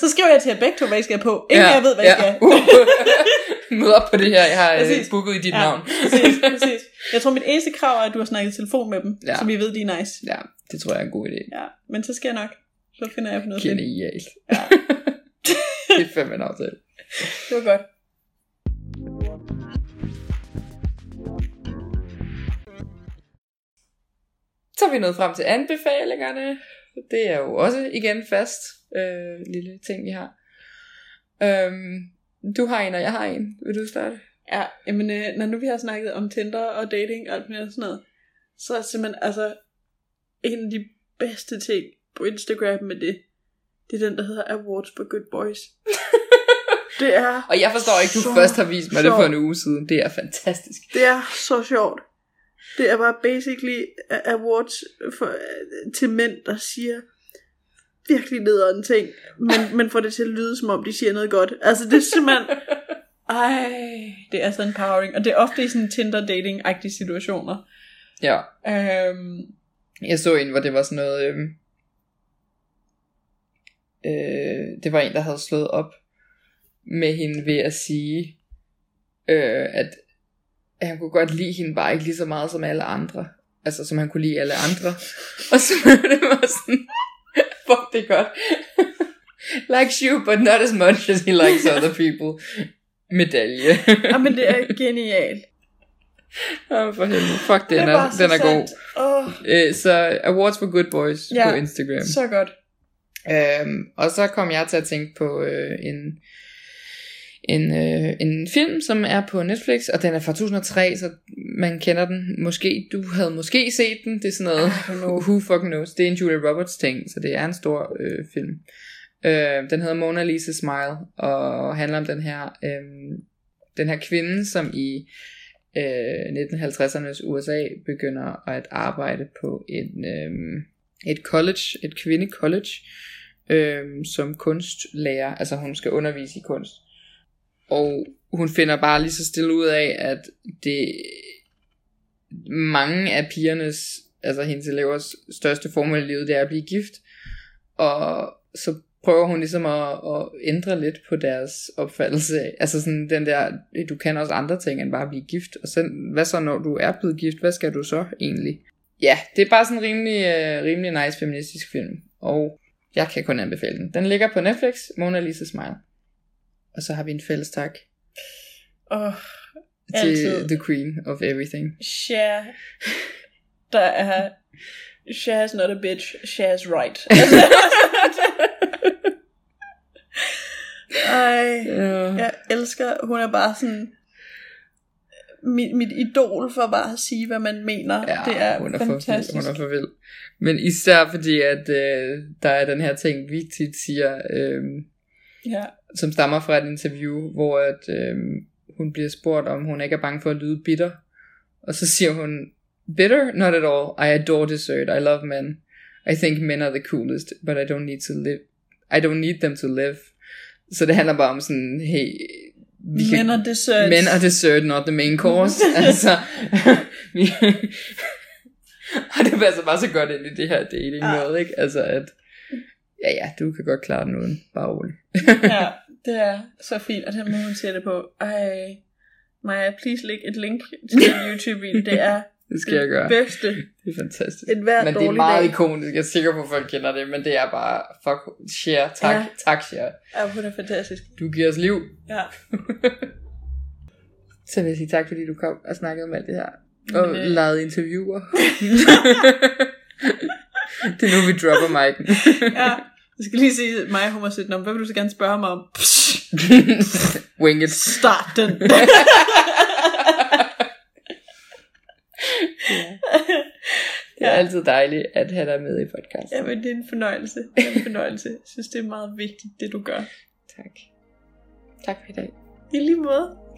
Så skriver jeg til jer begge to, hvad I skal på. Ingen jeg ved, hvad I skal. Mød op på det her, jeg har booket i dit navn. Præcis. Jeg tror, mit eneste krav er, at du har snakket telefon med dem, så vi ved, de er nice. Ja, det tror jeg er en god idé. Ja, men så skal jeg nok. Så finder jeg på noget. Genialt. Ja. Det er fandme en aftale. Det var godt. Så er vi nået frem til anbefalingerne. Det er jo også igen fast lille ting, vi har. Du har en, og jeg har en. Vil du starte? Ja, jamen, når nu vi har snakket om Tinder og dating og alt mere sådan noget, så er simpelthen altså en af de bedste ting på Instagram med det er den, der hedder Awards for Good Boys. Det er og jeg forstår ikke, du først har vist mig sjovt. Det for en uge siden. Det er fantastisk. Det er så sjovt. Det er bare basically awards til mænd, der siger virkelig nederen ting, men får det til at lyde, som om de siger noget godt. Altså det er simpelthen, det er så empowering. Og det er ofte i sådan Tinder-dating-agtige situationer. Ja. Jeg så en, hvor det var sådan noget, det var en, der havde slået op med hende ved at sige, at han kunne godt lide hende, bare ikke lige så meget som alle andre. Altså, som han kunne lide alle andre. Og så det var sådan, fuck, det er godt. Likes you, but not as much as he likes other people. Medalje. Jamen, det er genialt. Jamen, for helvede. Fuck, den er god. Oh. Så Awards for Good Boys på Instagram. Så godt. Og så kom jeg til at tænke på en film, som er på Netflix, og den er fra 2003, så man kender den. Måske, du havde måske set den. Det er sådan noget, who fucking knows. Det er en Julia Roberts ting, så det er en stor film. Den hedder Mona Lisa Smile, og handler om den her kvinde, som i 1950'ernes USA begynder at arbejde på et college, et kvindecollege, som kunstlærer. Altså hun skal undervise i kunst. Og hun finder bare lige så stille ud af, at mange af pigernes, altså hendes elevers største formål i livet, det er at blive gift. Og så prøver hun ligesom at ændre lidt på deres opfattelse af, altså sådan den der, du kan også andre ting end bare blive gift. Og så, hvad så når du er blevet gift, hvad skal du så egentlig? Ja, det er bare sådan en rimelig nice feministisk film. Og jeg kan kun anbefale den. Den ligger på Netflix, Mona Lisa Smile. Og så har vi en fælles tak til altid. The Queen of Everything. Cher. Der er Cher's not a bitch, Cher's right. Ej, jeg elsker. Hun er bare sådan mit idol for bare at sige hvad man mener. Ja, det er fantastisk. Hun er for vild. Men især fordi, at der er den her ting, vi tit siger, ja. Som stammer fra et interview, hvor at, hun bliver spurgt, om hun ikke er bange for at lyde bitter. Og så siger hun, bitter? Not at all. I adore dessert. I love men. I think men are the coolest, but I don't need to live. I don't need them to live. Så det handler bare om sådan, hey... Men og dessert. Men og dessert, not the main course. Altså... Og det passer bare så godt ind i det her dating noget, ikke? Altså at, ja, du kan godt klare den uden, bare roligt. Ja, det er så fint, og den måde hun siger det på, ej, Maja, please læg et link til YouTube-video, det er det, skal det jeg gøre. Bedste. Det er fantastisk. Men det er meget ikonisk, jeg er sikker på, at folk kender det, men det er bare, fuck, Cher, tak, ja. Tak Cher. Ja, hun er fantastisk. Du giver os liv. Ja. Så vil jeg sige tak, fordi du kom og snakkede om alt det her. Og lavede interviewer. Det er nu vi dropper mic'en. Ja, jeg skal lige sige Maja, hun var sådan, hvad vil du så gerne spørge mig om? Wing it. Start den. Ja. Det er altid dejligt at have dig med i podcasten. Ja, men det er en fornøjelse. Jeg synes det er meget vigtigt det du gør. Tak for i dag. I lige måde.